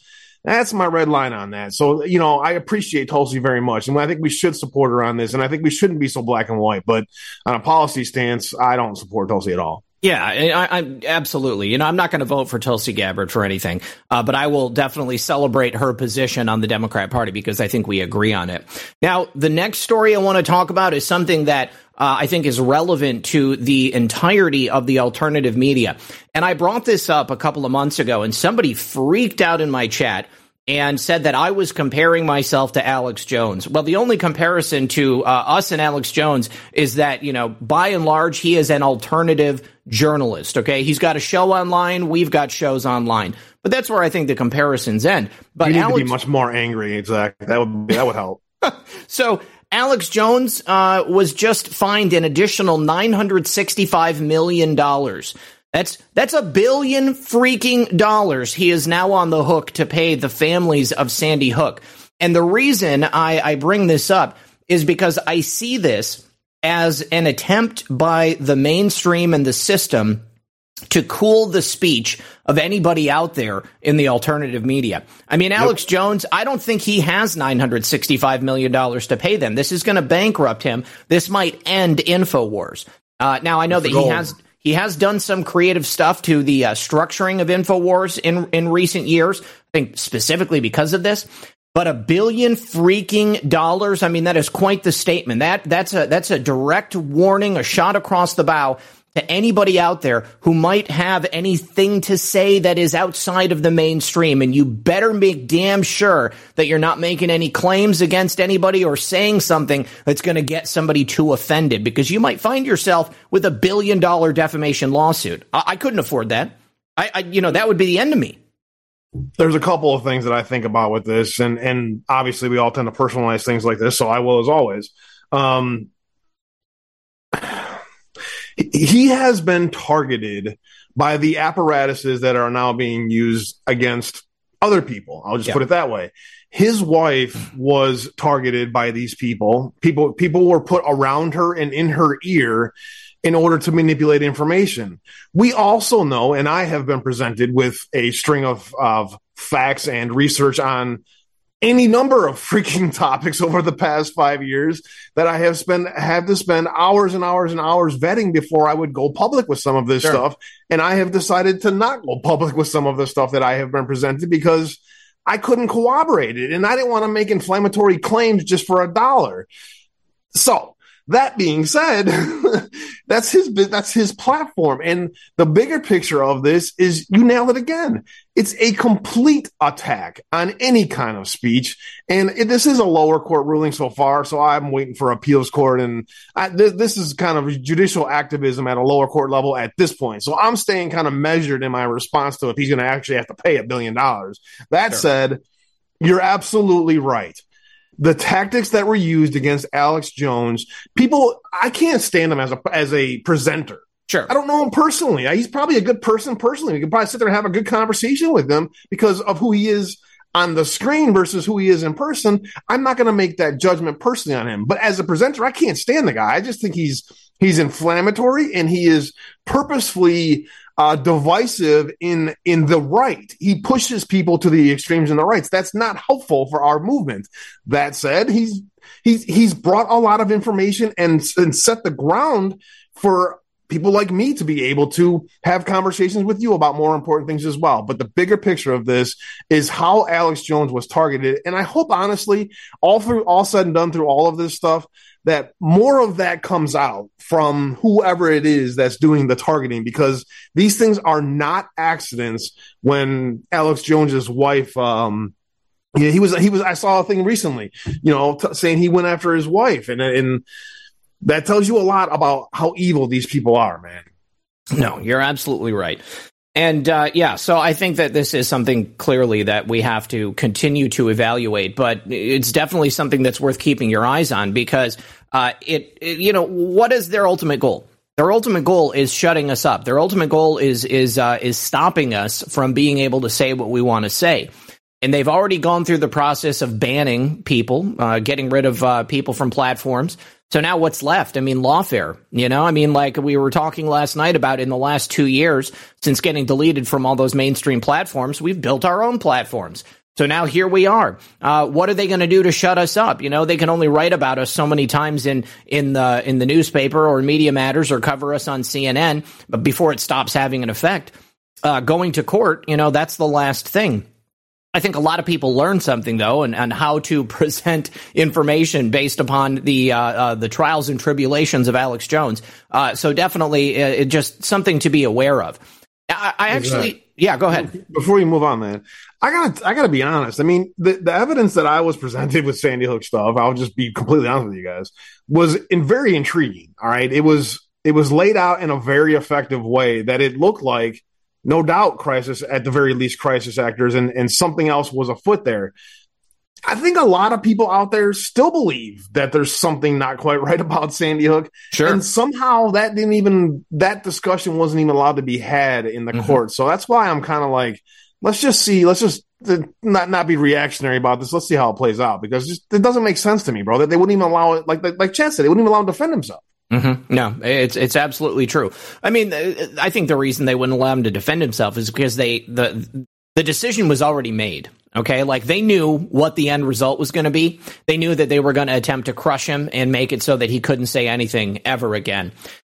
that's my red line on that. So, you know, I appreciate Tulsi very much, and I think we should support her on this, and I think we shouldn't be so black and white. But on a policy stance, I don't support Tulsi at all. Yeah, I, I, absolutely. You know, I'm not going to vote for Tulsi Gabbard for anything, uh, but I will definitely celebrate her position on the Democrat Party because I think we agree on it. Now, the next story I want to talk about is something that Uh, I think is relevant to the entirety of the alternative media. And I brought this up a couple of months ago, and somebody freaked out in my chat and said that I was comparing myself to Alex Jones. Well, the only comparison to uh, us and Alex Jones is that, you know, by and large, he is an alternative journalist, okay? He's got a show online. We've got shows online. But that's where I think the comparisons end. But you need Alex- to be much more angry, Zach. That would, that would help. So Alex Jones uh, was just fined an additional nine hundred sixty-five million dollars. That's that's a billion freaking dollars he is now on the hook to pay the families of Sandy Hook. And the reason I, I bring this up is because I see this as an attempt by the mainstream and the system to cool the speech of anybody out there in the alternative media. I mean, Alex Yep. Jones, I don't think he has nine hundred sixty-five million dollars to pay them. This is going to bankrupt him. This might end Infowars. Uh, now, I know That's that he gold. has He has done some creative stuff to the uh, structuring of Infowars in, in recent years, I think specifically because of this. But a billion freaking dollars, I mean, that is quite the statement. That that's a that's a direct warning, a shot across the bow to anybody out there who might have anything to say that is outside of the mainstream. And you better make damn sure that you're not making any claims against anybody or saying something that's going to get somebody too offended, because you might find yourself with a billion dollar defamation lawsuit. I, I couldn't afford that. I, I, you know, that would be the end of me. There's a couple of things that I think about with this, and, and obviously we all tend to personalize things like this, so I will as always. Um, He has been targeted by the apparatuses that are now being used against other people. I'll just yeah. put it that way. His wife was targeted by these people. People people were put around her and in her ear in order to manipulate information. We also know, and I have been presented with a string of, of facts and research on any number of freaking topics over the past five years that I have spent have to spend hours and hours and hours vetting before I would go public with some of this sure. stuff. And I have decided to not go public with some of the stuff that I have been presented because I couldn't corroborate it. And I didn't want to make inflammatory claims just for a dollar. So that being said, that's his, that's his platform. And the bigger picture of this is, you nailed it again. It's a complete attack on any kind of speech. And it, this is a lower court ruling so far, so I'm waiting for appeals court. And I, th- this is kind of judicial activism at a lower court level at this point. So I'm staying kind of measured in my response to if he's going to actually have to pay a billion dollars. That sure. said, you're absolutely right. The tactics that were used against Alex Jones, people, I can't stand him as a as a presenter. Sure. I don't know him personally. He's probably a good person personally. We could probably sit there and have a good conversation with him because of who he is on the screen versus who he is in person. I'm not going to make that judgment personally on him. But as a presenter, I can't stand the guy. I just think he's he's inflammatory and he is purposefully uh, divisive in in the right. He pushes people to the extremes in the rights. That's not helpful for our movement. That said, he's he's he's brought a lot of information and, and set the ground for people like me to be able to have conversations with you about more important things as well. But the bigger picture of this is how Alex Jones was targeted. And I hope, honestly, all through all said and done through all of this stuff, that more of that comes out from whoever it is that's doing the targeting, because these things are not accidents. When Alex Jones's wife, um, yeah, he was, he was, I saw a thing recently, you know, t- saying he went after his wife, and, and, that tells you a lot about how evil these people are, man. No, you're absolutely right. And, uh, yeah, so I think that this is something clearly that we have to continue to evaluate, but it's definitely something that's worth keeping your eyes on because, uh, it, it you know, what is their ultimate goal? Their ultimate goal is shutting us up. Their ultimate goal is, is, uh, is stopping us from being able to say what we want to say. And they've already gone through the process of banning people, uh, getting rid of uh, people from platforms. So now what's left? I mean, lawfare, you know, I mean, like we were talking last night about in the last two years since getting deleted from all those mainstream platforms, we've built our own platforms. So now here we are. Uh, what are they going to do to shut us up? You know, they can only write about us so many times in in the in the newspaper or Media Matters or cover us on C N N. But before it stops having an effect, uh, going to court, you know, that's the last thing. I think a lot of people learn something, though, and, and how to present information based upon the uh, uh, the trials and tribulations of Alex Jones. Uh, so definitely uh, it just something to be aware of. I, I actually. Exactly. Yeah, go ahead. Before you move on, man, I gotta I gotta be honest. I mean, the, the evidence that I was presented with Sandy Hook stuff, I'll just be completely honest with you guys, was in very intriguing. All right. It was it was laid out in a very effective way that it looked like, no doubt, crisis, at the very least, crisis actors, and, and something else was afoot there. I think a lot of people out there still believe that there's something not quite right about Sandy Hook. Sure. And somehow that didn't even, that discussion wasn't even allowed to be had in the mm-hmm. court. So that's why I'm kind of like, let's just see, let's just not not be reactionary about this. Let's see how it plays out, because just, it doesn't make sense to me, bro, that they wouldn't even allow it. Like, like, like Chad said, they wouldn't even allow him to defend himself. Mm-hmm. No, it's it's absolutely true. I mean, I think the reason they wouldn't allow him to defend himself is because they the the decision was already made. OK, like they knew what the end result was going to be. They knew that they were going to attempt to crush him and make it so that he couldn't say anything ever again.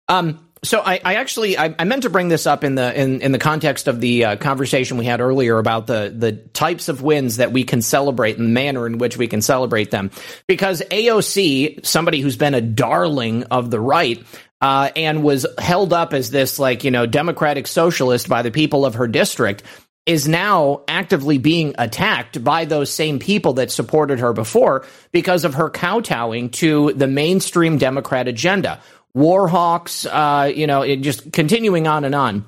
Um, So I, I actually I, I meant to bring this up in the in, in the context of the uh, conversation we had earlier about the the types of wins that we can celebrate and the manner in which we can celebrate them, because A O C, somebody who's been a darling of the right uh, and was held up as this like, you know, democratic socialist by the people of her district, is now actively being attacked by those same people that supported her before because of her kowtowing to the mainstream Democrat agenda. War hawks, uh, you know, it just continuing on and on.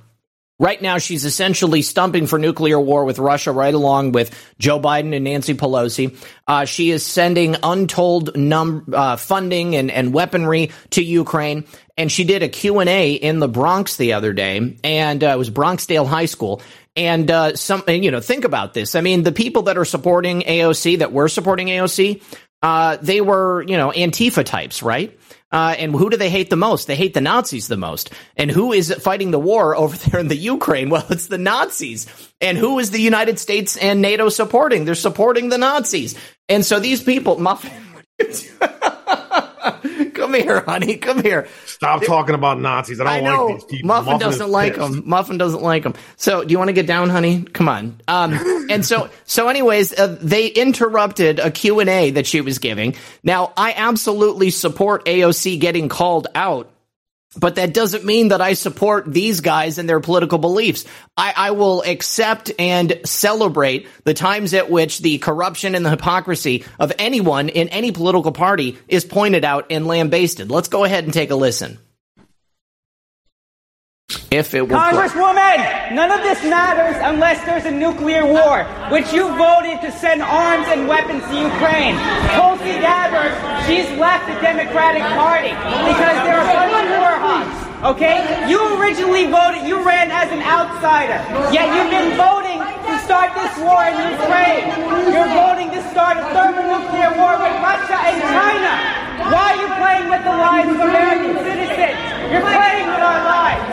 Right now, she's essentially stumping for nuclear war with Russia, right along with Joe Biden and Nancy Pelosi. Uh, she is sending untold num- uh, funding and, and weaponry to Ukraine. And she did a Q and A in the Bronx the other day, and uh, it was Bronxdale High School. And uh, some, you know, think about this. I mean, the people that are supporting A O C, that were supporting A O C, uh, they were, you know, Antifa types, right? Uh, and who do they hate the most? They hate the Nazis the most. And who is fighting the war over there in the Ukraine? Well, it's the Nazis. And who is the United States and NATO supporting? They're supporting the Nazis. And so these people, Muffin, come here, honey, come here. Stop talking about Nazis. I don't I know. like these people. Muffin, Muffin doesn't like pissed. them. Muffin doesn't like them. So do you want to get down, honey? Come on. Um, and so, so anyways, uh, they interrupted a Q and A that she was giving. Now, I absolutely support A O C getting called out, but that doesn't mean that I support these guys and their political beliefs. I, I will accept and celebrate the times at which the corruption and the hypocrisy of anyone in any political party is pointed out and lambasted. Let's go ahead and take a listen. If it were Congresswoman, none of this matters unless there's a nuclear war, which you voted to send arms and weapons to Ukraine. Tulsi Gabbard, she's left the Democratic Party because there are a bunch of war hawks, okay? You originally voted, you ran as an outsider, yet you've been voting to start this war in Ukraine. You're voting to start a thermonuclear war with Russia and China. Why are you playing with the lives of American citizens? You're playing with our lives.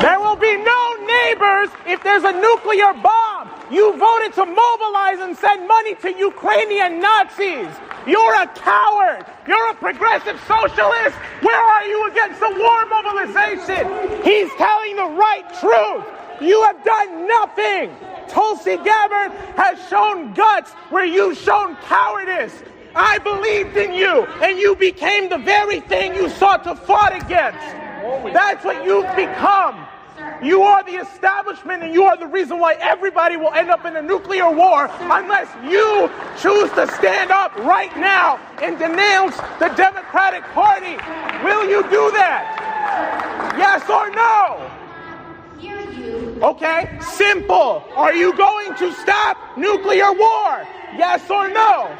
There will be no neighbors if there's a nuclear bomb. You voted to mobilize and send money to Ukrainian Nazis. You're a coward. You're a progressive socialist. Where are you against the war mobilization? He's telling the right truth. You have done nothing. Tulsi Gabbard has shown guts where you've shown cowardice. I believed in you, and you became the very thing you sought to fight against. That's what you've become. You are the establishment, and you are the reason why everybody will end up in a nuclear war unless you choose to stand up right now and denounce the Democratic Party. Will you do that? Yes or no? Okay, simple. Are you going to stop nuclear war? Yes or no?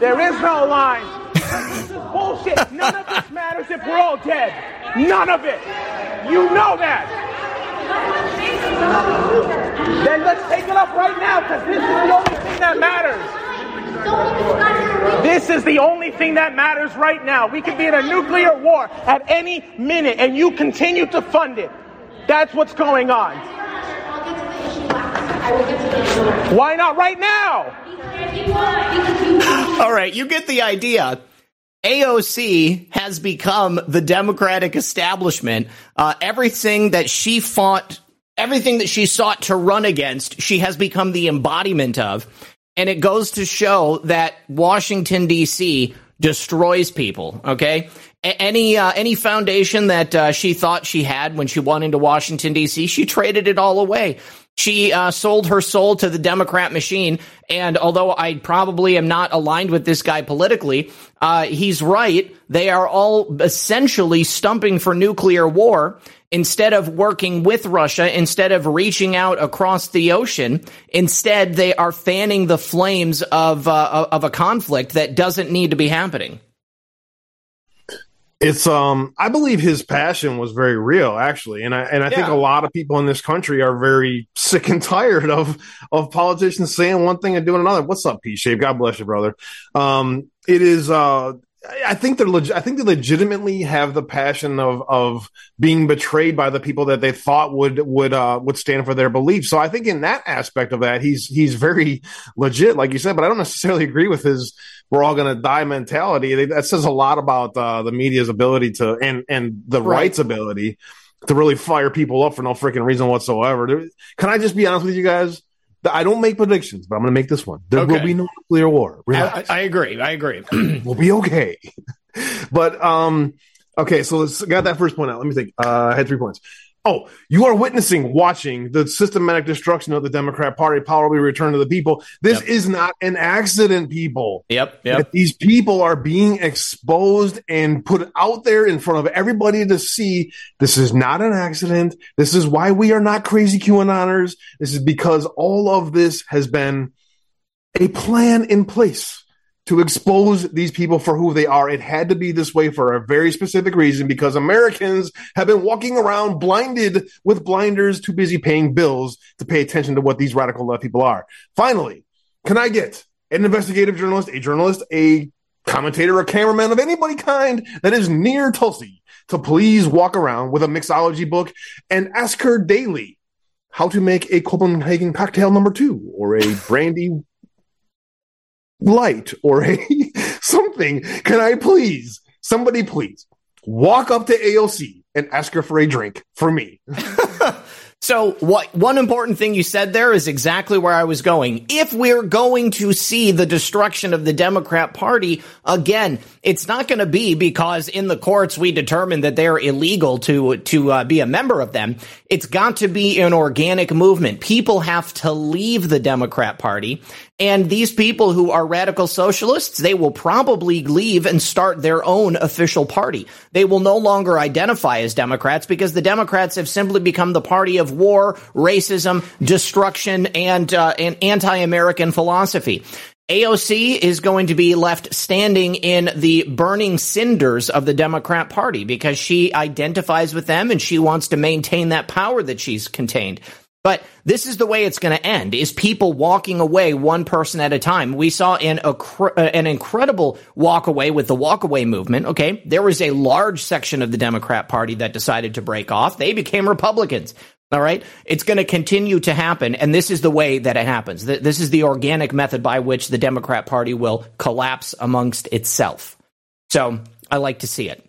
There is no line. This is bullshit. None of this matters if we're all dead. None of it. You know that. Then let's take it up right now, because this is the only thing that matters. This is the only thing that matters right now. We could be in a nuclear war at any minute, and you continue to fund it. That's what's going on. Why not right now? All right, you get the idea. A O C has become the Democratic establishment. Uh, everything that she fought, everything that she sought to run against, she has become the embodiment of. And it goes to show that Washington, D C destroys people, okay? Any uh, any foundation that uh, she thought she had when she won into Washington, D C, she traded it all away. She uh, sold her soul to the Democrat machine. And although I probably am not aligned with this guy politically, uh, he's right. They are all essentially stumping for nuclear war instead of working with Russia, instead of reaching out across the ocean. Instead, they are fanning the flames of uh, of a conflict that doesn't need to be happening. It's um I believe his passion was very real, actually. And I and I yeah. think a lot of people in this country are very sick and tired of of politicians saying one thing and doing another. What's up, P-Shape? God bless you, brother. Um it is uh I think they're. Leg- I think they legitimately have the passion of of being betrayed by the people that they thought would would uh, would stand for their beliefs. So I think in that aspect of that, he's he's very legit, like you said. But I don't necessarily agree with his "we're all going to die" mentality. That says a lot about uh, the media's ability to and and the right. right's ability to really fire people up for no freaking reason whatsoever. Can I just be honest with you guys? I don't make predictions, but I'm going to make this one. There okay. will be no nuclear war. I, I agree. I agree. We'll be okay. But, um, okay, so let's got that first point out. Let me think. Uh, I had three points. Oh, you are witnessing, watching the systematic destruction of the Democrat Party. Power will be returned to the people. This yep. is not an accident, people. Yep, yep. These people are being exposed and put out there in front of everybody to see. This is not an accident. This is why we are not crazy QAnoners. This is because all of this has been a plan in place to expose these people for who they are. It had to be this way for a very specific reason, because Americans have been walking around blinded with blinders, too busy paying bills to pay attention to what these radical left people are. Finally, can I get an investigative journalist, a journalist, a commentator, a cameraman of anybody kind that is near Tulsi to please walk around with a mixology book and ask her daily how to make a Copenhagen cocktail number two or a brandy light or a something? Can I please, somebody please walk up to A O C and ask her for a drink for me? So what one important thing you said there is exactly where I was going. If we're going to see the destruction of the Democrat Party again, it's not going to be because in the courts we determined that they're illegal to to uh, be a member of them. It's got to be an organic movement. People have to leave the Democrat Party, and these people who are radical socialists, they will probably leave and start their own official party. They will no longer identify as Democrats because the Democrats have simply become the party of war, racism, destruction, and uh, an anti-American philosophy. A O C is going to be left standing in the burning cinders of the Democrat Party because she identifies with them and she wants to maintain that power that she's contained. But this is the way it's going to end, is people walking away one person at a time. We saw an, an incredible walk away with the walk away movement. OK, there was a large section of the Democrat Party that decided to break off. They became Republicans. All right. It's going to continue to happen. And this is the way that it happens. This is the organic method by which the Democrat Party will collapse amongst itself. So I like to see it.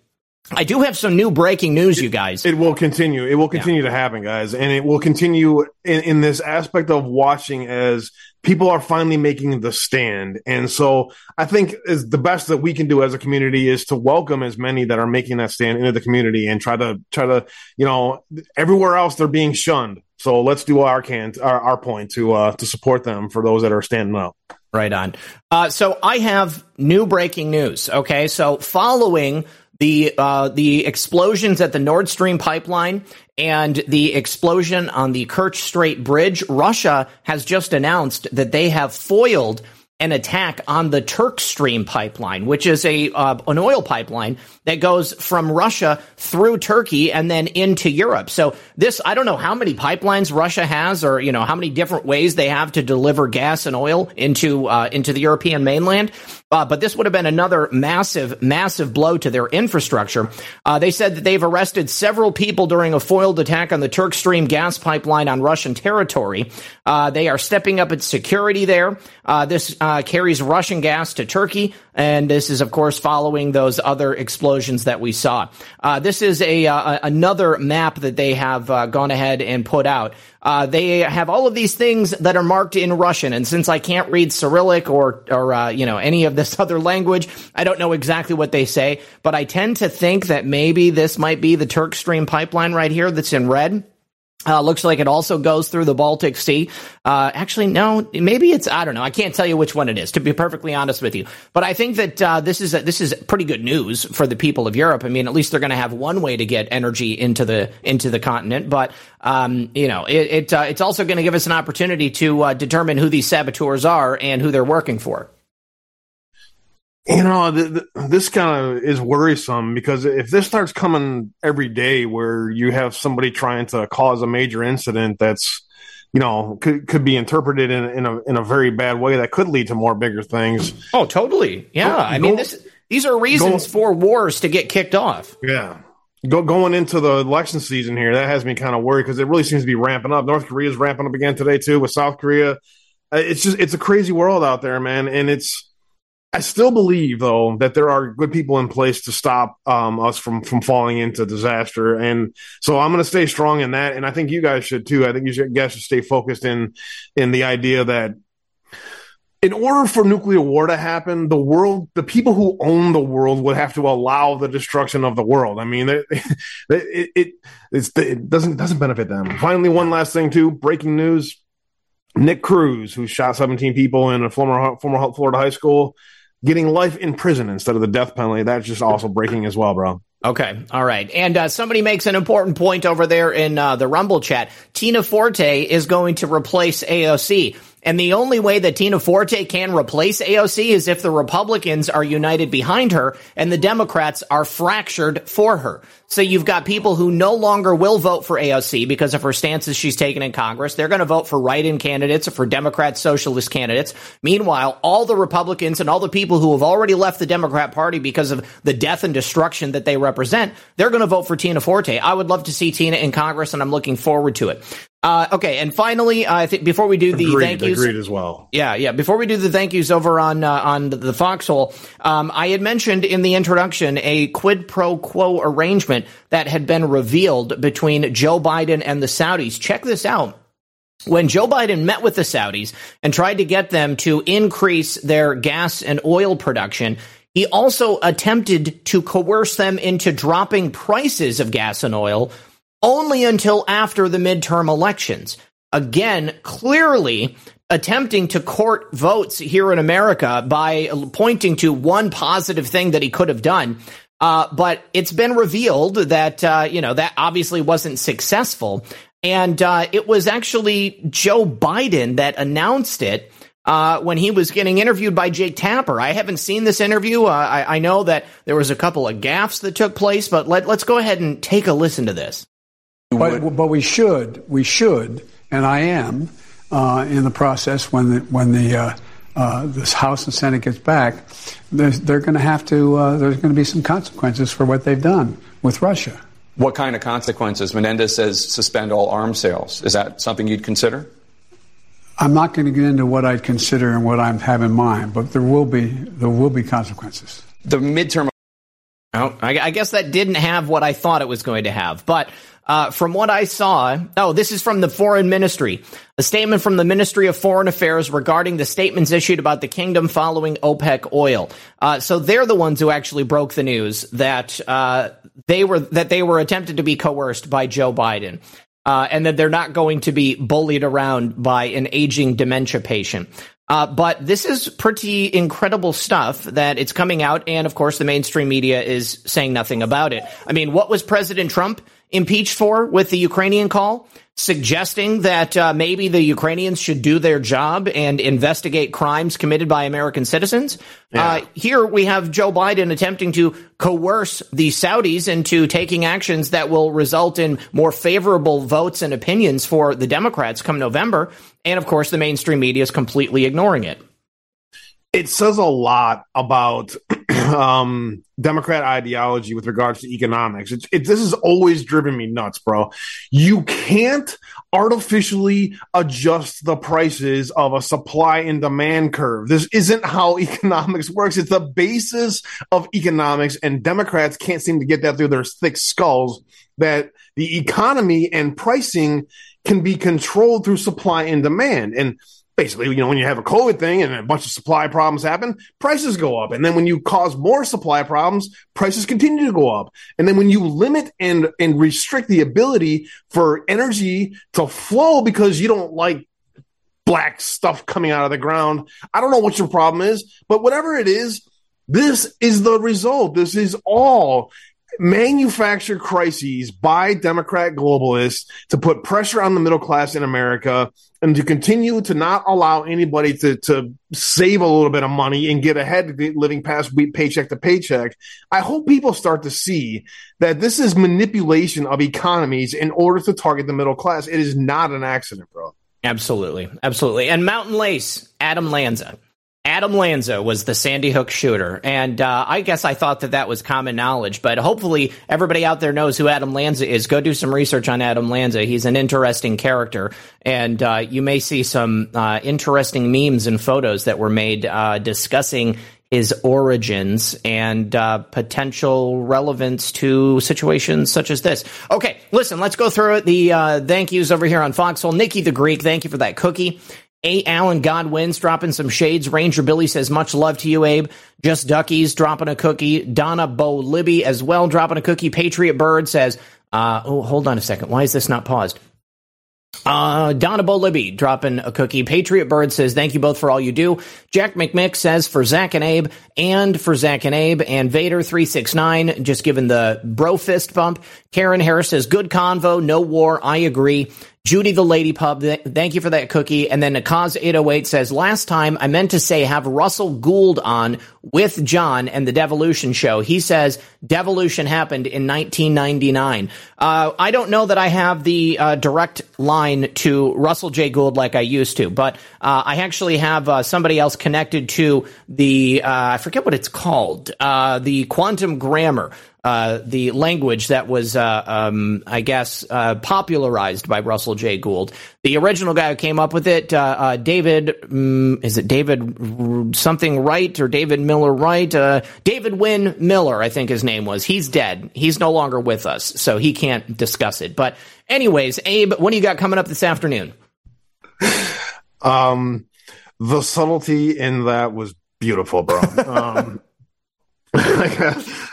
I do have some new breaking news, you guys. It will continue. It will continue yeah. to happen, guys. And it will continue in, in this aspect of watching as people are finally making the stand. And so I think is the best that we can do as a community is to welcome as many that are making that stand into the community and try to try to, you know, everywhere else they're being shunned. So let's do our can our, our point to uh, to support them for those that are standing up. Right on. Uh, so I have new breaking news. OK, so following The uh, the explosions at the Nord Stream pipeline and the explosion on the Kerch Strait Bridge, Russia has just announced that they have foiled an attack on the TurkStream pipeline, which is a uh, an oil pipeline that goes from Russia through Turkey and then into Europe. So this, I don't know how many pipelines Russia has, or you know how many different ways they have to deliver gas and oil into uh, into the European mainland. Uh, but this would have been another massive, massive blow to their infrastructure. Uh, they said that they've arrested several people during a foiled attack on the TurkStream gas pipeline on Russian territory. Uh, they are stepping up its security there. Uh, this uh, carries Russian gas to Turkey. And this is, of course, following those other explosions that we saw. Uh, this is a uh, another map that they have uh, gone ahead and put out. Uh, they have all of these things that are marked in Russian. And since I can't read Cyrillic or, or uh, you know, any of this other language, I don't know exactly what they say. But I tend to think that maybe this might be the TurkStream pipeline right here that's in red. Uh, looks like it also goes through the Baltic Sea. Uh, actually, no, maybe it's, I don't know. I can't tell you which one it is, to be perfectly honest with you. But I think that uh, this is a, this is pretty good news for the people of Europe. I mean, at least they're going to have one way to get energy into the into the continent. But, um, you know, it, it uh, it's also going to give us an opportunity to uh, determine who these saboteurs are and who they're working for. You know, th- th- this kind of is worrisome, because if this starts coming every day where you have somebody trying to cause a major incident that's, you know, could could be interpreted in, in, a, in a very bad way that could lead to more bigger things. Oh, totally. Yeah. Go, I mean, go, this These are reasons Go- for wars to get kicked off. Yeah. Go, going into the election season here, that has me kind of worried because it really seems to be ramping up. North Korea is ramping up again today, too, with South Korea. It's just, it's a crazy world out there, man. And it's, I still believe, though, that there are good people in place to stop um, us from, from falling into disaster. And so I'm going to stay strong in that. And I think you guys should, too. I think you should, guys should stay focused in in the idea that in order for nuclear war to happen, the world, the people who own the world would have to allow the destruction of the world. I mean, it it, it, it's, it doesn't doesn't benefit them. Finally, one last thing, too. Breaking news. Nick Cruz, who shot seventeen people in a former former Florida high school, getting life in prison instead of the death penalty. That's just also breaking as well, bro. Okay. All right. And uh, somebody makes an important point over there in uh, the Rumble chat. Tina Forte is going to replace A O C. And the only way that Tina Forte can replace A O C is if the Republicans are united behind her and the Democrats are fractured for her. So you've got people who no longer will vote for A O C because of her stances she's taken in Congress. They're going to vote for right-in candidates or for Democrat socialist candidates. Meanwhile, all the Republicans and all the people who have already left the Democrat Party because of the death and destruction that they represent, they're going to vote for Tina Forte. I would love to see Tina in Congress, and I'm looking forward to it. Uh, okay, and finally, uh, I think before we do the agreed, thank yous, agreed as well. Yeah, yeah. Before we do the thank yous over on uh, on the Foxhole, um, I had mentioned in the introduction a quid pro quo arrangement that had been revealed between Joe Biden and the Saudis. Check this out. When Joe Biden met with the Saudis and tried to get them to increase their gas and oil production, he also attempted to coerce them into dropping prices of gas and oil only until after the midterm elections. Again, clearly attempting to court votes here in America by pointing to one positive thing that he could have done. Uh, but it's been revealed that, uh, you know, that obviously wasn't successful. And uh, it was actually Joe Biden that announced it. Uh, when he was getting interviewed by Jake Tapper. I haven't seen this interview. Uh, I, I know that there was a couple of gaffes that took place, but let, let's go ahead and take a listen to this. But, but we should, we should, and I am uh, in the process when the, when the uh, uh, this House and Senate gets back, there's, they're going to have to. Uh, there's going to be some consequences for what they've done with Russia. What kind of consequences? Menendez says suspend all arms sales. Is that something you'd consider? I'm not going to get into what I'd consider and what I have in mind, but there will be there will be consequences. The midterm. Oh, I, I guess that didn't have what I thought it was going to have. But uh, from what I saw, oh, this is from the Foreign Ministry. A statement from the Ministry of Foreign Affairs regarding the statements issued about the kingdom following OPEC oil. Uh, so they're the ones who actually broke the news that uh, they were that they were attempted to be coerced by Joe Biden. Uh, and that they're not going to be bullied around by an aging dementia patient. Uh, but this is pretty incredible stuff that it's coming out. And, of course, the mainstream media is saying nothing about it. I mean, what was President Trump impeached for with the Ukrainian call? Suggesting that uh, maybe the Ukrainians should do their job and investigate crimes committed by American citizens. Yeah. Uh, here we have Joe Biden attempting to coerce the Saudis into taking actions that will result in more favorable votes and opinions for the Democrats come November. And, of course, the mainstream media is completely ignoring it. It says a lot about um, Democrat ideology with regards to economics. It, it, this has always driven me nuts, bro. You can't artificially adjust the prices of a supply and demand curve. This isn't how economics works. It's the basis of economics, and Democrats can't seem to get that through their thick skulls, that the economy and pricing can be controlled through supply and demand. And basically, you know, when you have a COVID thing and a bunch of supply problems happen, prices go up. And then when you cause more supply problems, prices continue to go up. And then when you limit and, and restrict the ability for energy to flow because you don't like black stuff coming out of the ground, I don't know what your problem is, but whatever it is, this is the result. This is all manufactured crises by Democrat globalists to put pressure on the middle class in America and to continue to not allow anybody to, to save a little bit of money and get ahead living past week paycheck to paycheck. I hope people start to see that this is manipulation of economies in order to target the middle class. It is not an accident, bro. Absolutely. Absolutely. And Mountain Lace, Adam Lanza. Adam Lanza was the Sandy Hook shooter, and uh, I guess I thought that that was common knowledge, but hopefully everybody out there knows who Adam Lanza is. Go do some research on Adam Lanza. He's an interesting character, and uh, you may see some uh, interesting memes and photos that were made uh, discussing his origins and uh, potential relevance to situations such as this. Okay, listen, let's go through it. The uh, thank yous over here on Foxhole. Nikki the Greek, thank you for that cookie. A. Allen Godwin's dropping some shades. Ranger Billy says, much love to you, Abe. Just Duckies dropping a cookie. Donna Bo Libby as well dropping a cookie. Patriot Bird says, uh, oh, hold on a second. Why is this not paused? Uh, Donna Bo Libby dropping a cookie. Patriot Bird says, thank you both for all you do. Jack McMick says, for Zach and Abe, and for Zach and Abe, and Vader three six nine, just giving the bro fist bump. Karen Harris says, good convo, no war, I agree. Judy the Lady Pub, th- thank you for that cookie. And then Nakaz eight oh eight says, last time I meant to say have Russell Gould on with John and the Devolution Show. He says Devolution happened in nineteen ninety-nine. Uh, I don't know that I have the uh, direct line to Russell J. Gould like I used to, but uh, I actually have uh, somebody else connected to the, uh, I forget what it's called, uh, the quantum grammar. Uh, the language that was, uh, um, I guess, uh, popularized by Russell J. Gould. The original guy who came up with it, uh, uh, David, um, is it David something Wright or David Miller Wright? Uh, David Wynn Miller, I think his name was. He's dead. He's no longer with us, so he can't discuss it. But anyways, Abe, what do you got coming up this afternoon? Um, the subtlety in that was beautiful, bro. Um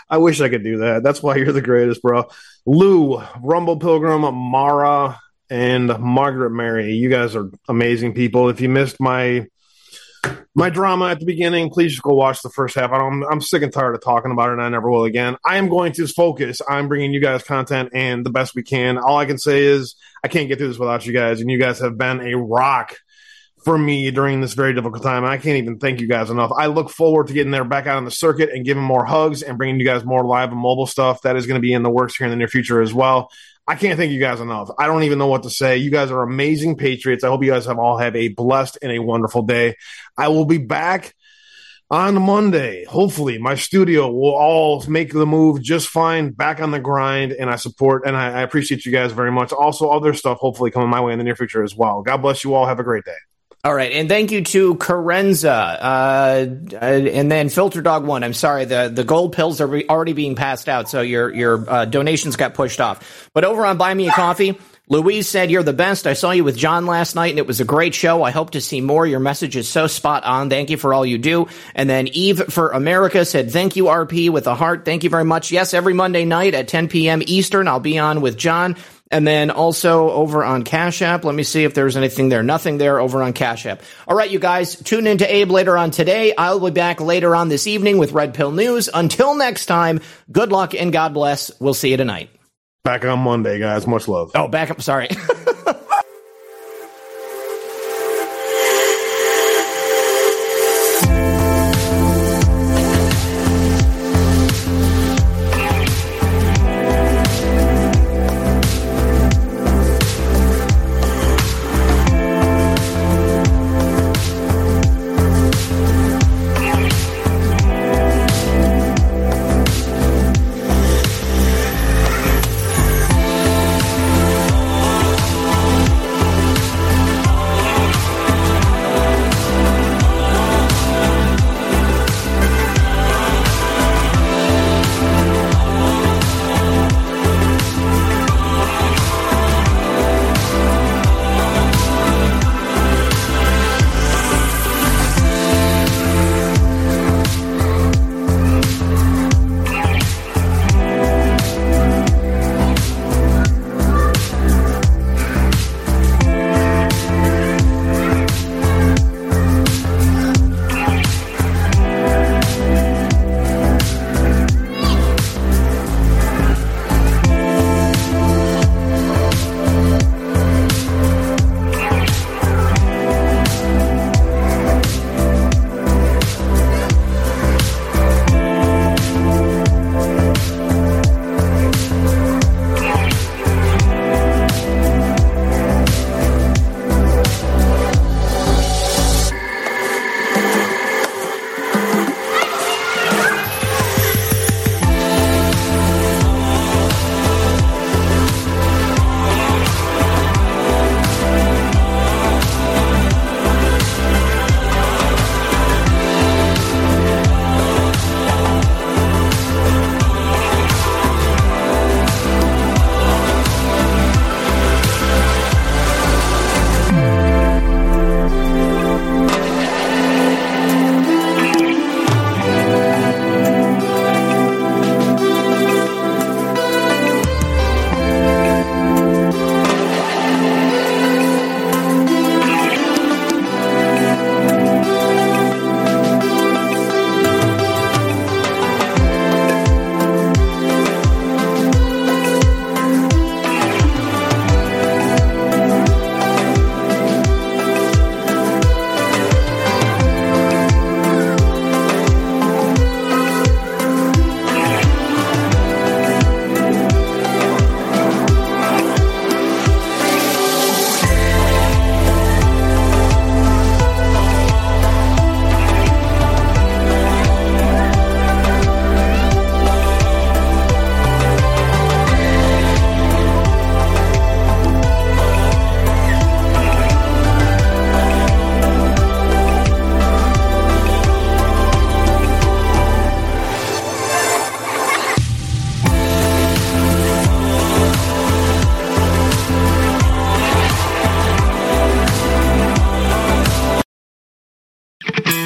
I wish I could do that. That's why you're the greatest, bro. Lou, Rumble Pilgrim, Mara, and Margaret Mary. You guys are amazing people. If you missed my my drama at the beginning, please just go watch the first half. I don't, I'm sick and tired of talking about it, and I never will again. I am going to focus on bringing you guys content and the best we can. All I can say is I can't get through this without you guys, and you guys have been a rock for me during this very difficult time. I can't even thank you guys enough. I look forward to getting there back out on the circuit and giving more hugs and bringing you guys more live and mobile stuff. That is going to be in the works here in the near future as well. I can't thank you guys enough. I don't even know what to say. You guys are amazing patriots. I hope you guys have all have a blessed and a wonderful day. I will be back on Monday. Hopefully my studio will all make the move just fine, back on the grind, and I support and I, I appreciate you guys very much. Also, other stuff hopefully coming my way in the near future as well. God bless you all. Have a great day. All right, and thank you to Carenza, uh, and then Filter Dog One. I'm sorry, the, the gold pills are re- already being passed out, so your your uh, donations got pushed off. But over on Buy Me a Coffee, Louise said, you're the best. I saw you with John last night, and it was a great show. I hope to see more. Your message is so spot on. Thank you for all you do. And then Eve for America said, thank you, R P, with a heart. Thank you very much. Yes, every Monday night at ten p.m. Eastern, I'll be on with John. And then also over on Cash App, let me see if there's anything there. Nothing there over on Cash App. All right, you guys, tune in to Abe later on today. I'll be back later on this evening with Red Pill News. Until next time, good luck and God bless. We'll see you tonight. Back on Monday, guys. Much love. Oh, back up. Sorry.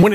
When